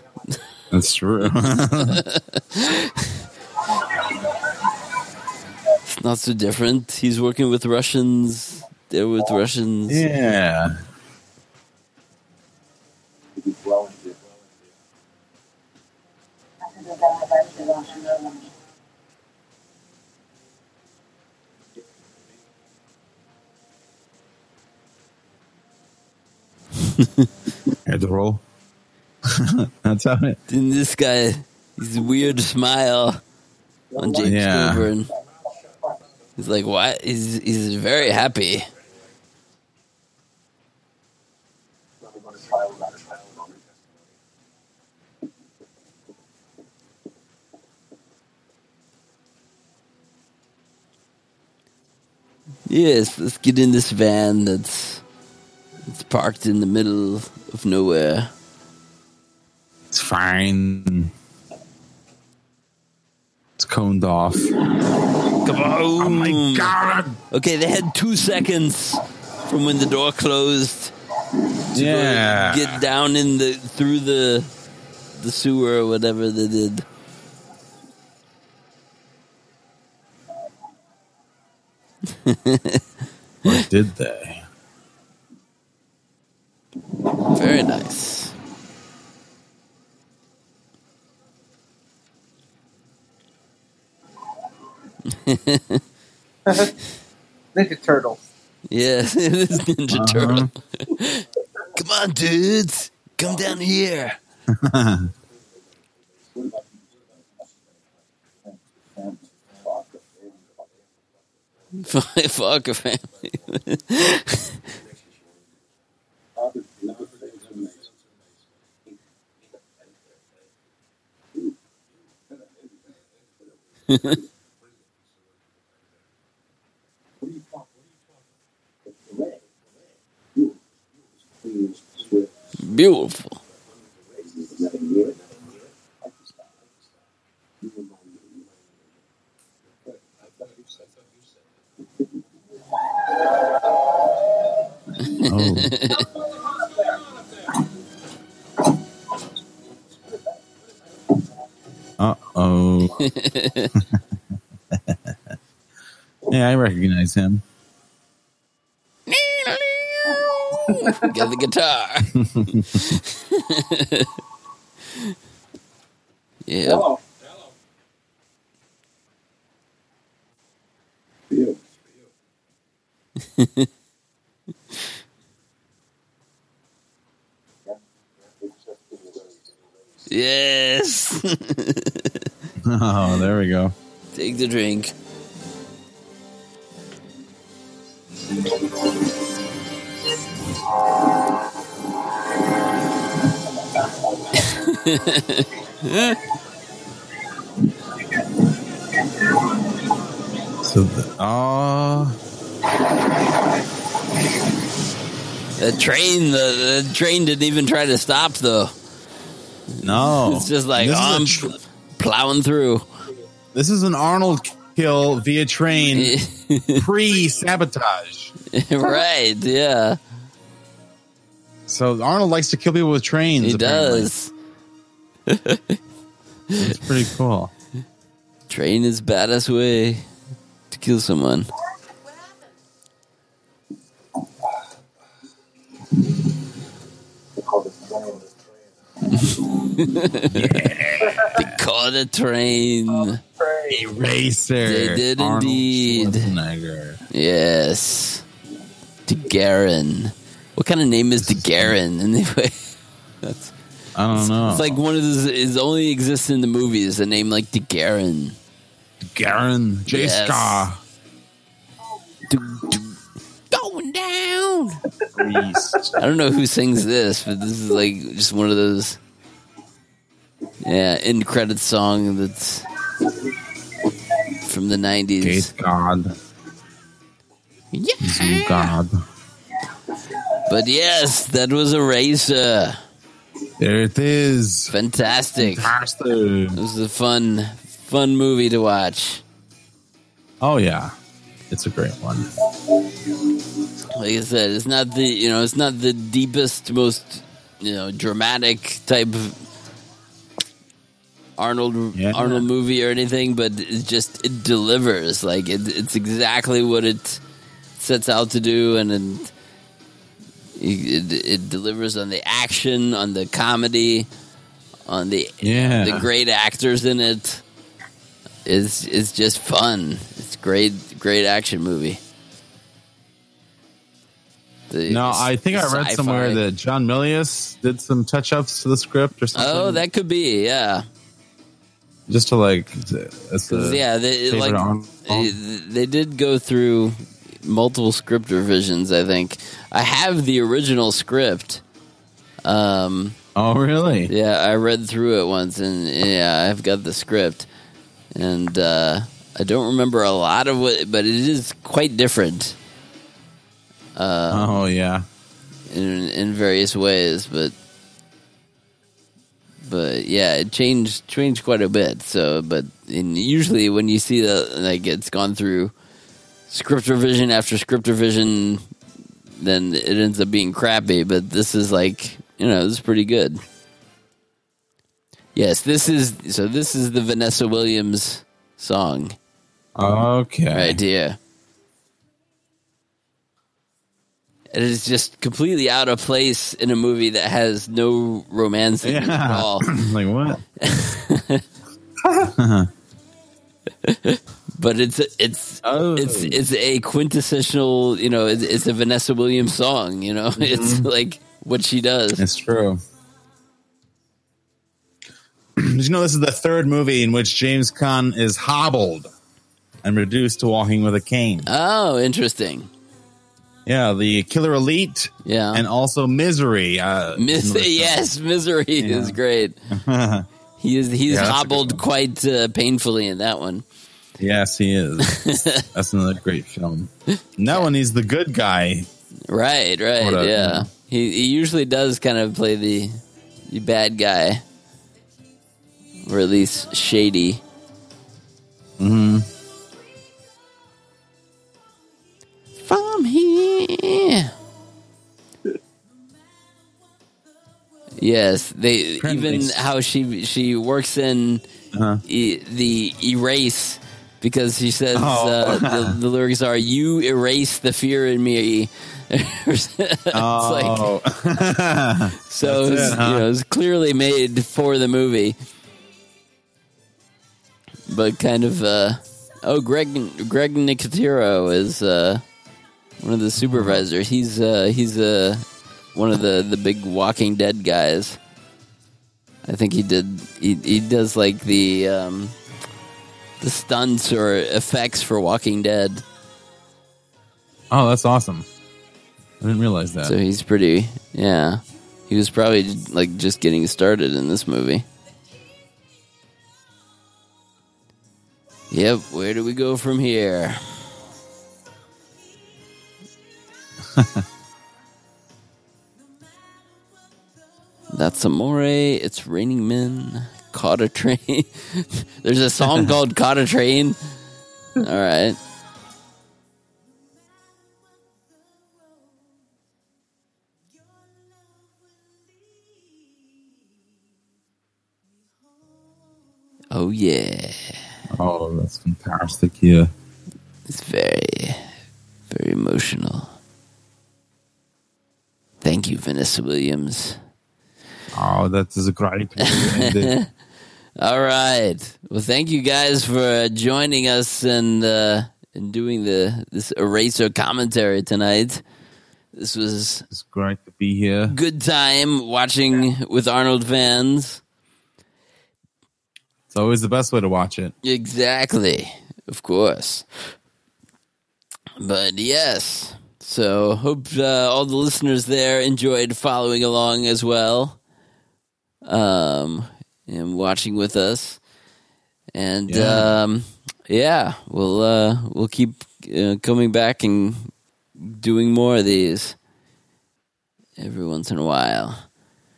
That's true. It's not so different. He's working with Russians. They're with Russians. Yeah. Head roll. That's how it. Then this guy, his weird smile on James Coburn. He's like, "What?" He's very happy. Yes, let's get in this van that's parked in the middle of nowhere. It's fine. It's coned off. Come on. Oh my God. Okay, they had 2 seconds from when the door closed to get down in through the sewer or whatever they did. Or did they? Very nice. Ninja Turtles. Yes, it is Ninja Turtle. Come on, dudes. Come down here. Fuck a family. Beautiful. Oh. Uh-oh. Yeah, I recognize him. Got the guitar. Yeah. Hello. Hello. You. Yes. Oh, there we go. Take the drink. The train didn't even try to stop though. No. It's just like, I'm plowing through. This is an Arnold kill via train pre-sabotage. Right, yeah. So Arnold likes to kill people with trains. He apparently does. It's pretty cool. Train his badass way to kill someone. They caught a train. Eraser. They did Arnold indeed. Yes. DeGarren. What kind of name is DeGarren anyway? I don't know. It's like one of those. It only exists in the movies. A name like DeGarren. DeGarren. J-Scar. Going down. I don't know who sings this, but this is like just one of those. Yeah, end credits song that's from the 90s. Gate God. Yeah. Zoo God. But yes, that was Eraser. There it is. Fantastic. It was a fun movie to watch. Oh yeah. It's a great one. Like I said, it's not the deepest, most dramatic type of Arnold movie or anything, but it delivers. Like it's exactly what it sets out to do, and it delivers on the action, on the comedy, on the great actors in it. It's just fun. It's great action movie. I think I read somewhere that John Milius did some touch-ups to the script or something. Oh, that could be, yeah. Just to like, they did go through multiple script revisions. I think I have the original script. Oh, really? Yeah, I read through it once, and yeah, I've got the script, and I don't remember a lot of it, but it is quite different. In various ways, but. But yeah, it changed quite a bit. So, usually when you see that, like it's gone through script revision after script revision, then it ends up being crappy. But this is like this is pretty good. Yes, this is the Vanessa Williams song. Okay, right here. It is just completely out of place in a movie that has no romance in it at all. Like what? But it's a quintessential, it's a Vanessa Williams song, Mm-hmm. It's like what she does. It's true. Did you know this is the third movie in which James Caan is hobbled and reduced to walking with a cane? Oh, interesting. Yeah, the Killer Elite. Yeah, and also Misery. Misery is great. He's hobbled quite painfully in that one. Yes, he is. That's another great film. And that one, he's the good guy. Right. Sort of. Yeah, he usually does kind of play the bad guy, or at least shady. Mm-hmm. From here. Yes, they even how she works in the erase, because she says the lyrics are "You erase the fear in me." It's clearly made for the movie, but kind of Greg Nicotero is. One of the supervisors. He's one of the big Walking Dead guys. I think he did. He does like the stunts or effects for Walking Dead. Oh, that's awesome! I didn't realize that. So he's pretty. Yeah, he was probably like just getting started in this movie. Yep. Where do we go from here? That's Amore. It's Raining Men. Caught a Train. There's a song called Caught a Train. All right. Oh yeah. Oh, that's fantastic! Yeah, it's very, very emotional. Thank you, Vanessa Williams. Oh, that is a great way to end it. All right. Well, thank you guys for joining us and doing this Eraser commentary tonight. It's great to be here. Good time watching with Arnold fans. It's always the best way to watch it. Exactly. Of course. But yes. So hope all the listeners there enjoyed following along as well. And watching with us, and we'll keep coming back and doing more of these every once in a while.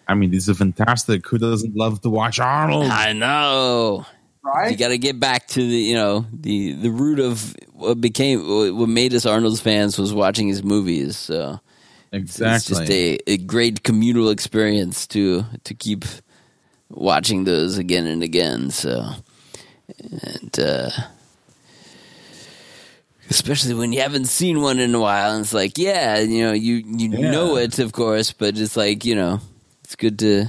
I mean, these are fantastic. Who doesn't love to watch Arnold? I know, right? You got to get back to the root of what made us Arnold's fans was watching his movies. So exactly, it's just a great communal experience to keep watching those again and again, and especially when you haven't seen one in a while, and it's like, know it, of course, but it's like, it's good to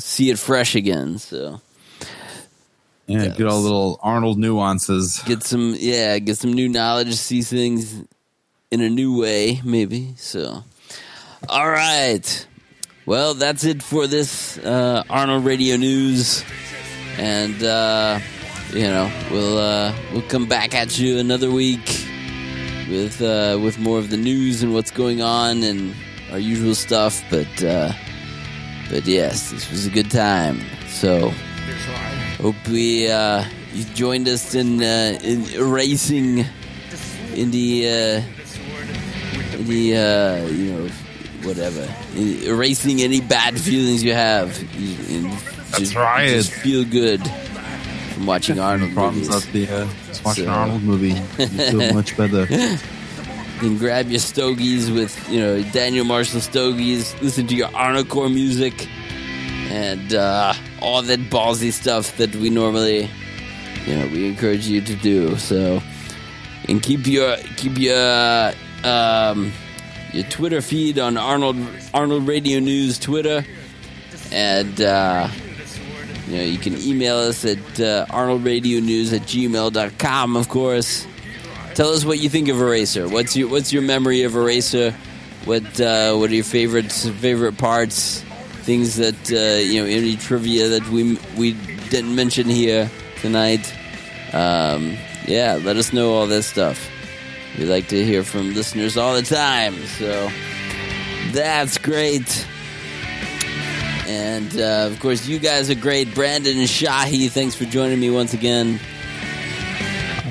see it fresh again. So get all little Arnold nuances, get some new knowledge, see things in a new way, maybe. So, all right. Well, that's it for this Arnold Radio News, and we'll come back at you another week with more of the news and what's going on and our usual stuff. But yes, this was a good time. So hope you joined us in erasing in the whatever, erasing any bad feelings you have. Just feel good from watching Arnold movies. Just watch an Arnold movie, you feel much better. You can grab your stogies with Daniel Marshall stogies, listen to your Arnoldcore music, and all that ballsy stuff that we normally we encourage you to do. So, and keep your Twitter feed on Arnold Radio News Twitter, and you can email us at arnoldradionews@gmail.com. Of course, tell us what you think of Eraser. What's your memory of Eraser? What are your favorite parts? Things that any trivia that we didn't mention here tonight. Let us know all that stuff. We like to hear from listeners all the time, so that's great. And, of course, you guys are great. Brandon and Shahi, thanks for joining me once again.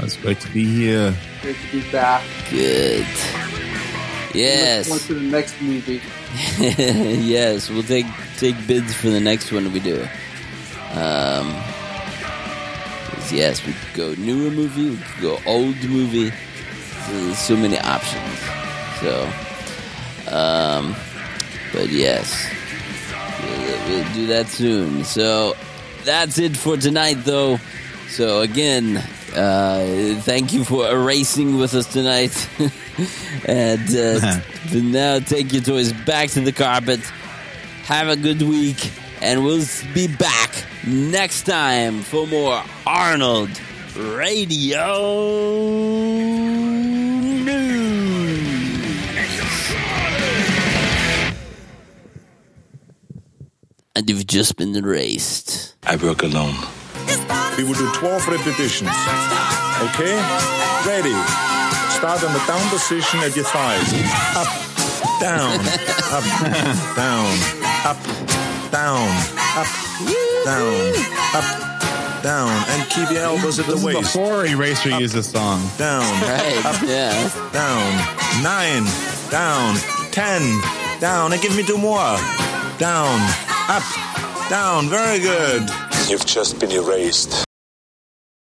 It's great to be here. Great to be back. Good. Yes. Let's go to the next movie. Yes, we'll take bids for the next one we do. Yes, we could go newer movie, we could go old movie. There's so many options. So, but yes, we'll do that soon. So that's it for tonight, though. So again, thank you for erasing with us tonight. And now take your toys back to the carpet. Have a good week, and we'll be back next time for more Arnold Radio. And you've just been erased. I work alone. We will do 12 repetitions. Okay? Ready. Start on the down position at your thighs. Up, down, up, down, up, down, up, down, up, down. And keep your elbows at the waist. Before Eraser used this song. Down, right. Up, down, 9, down, 10, down. And give me 2 more. Down, up, down, very good. You've just been erased.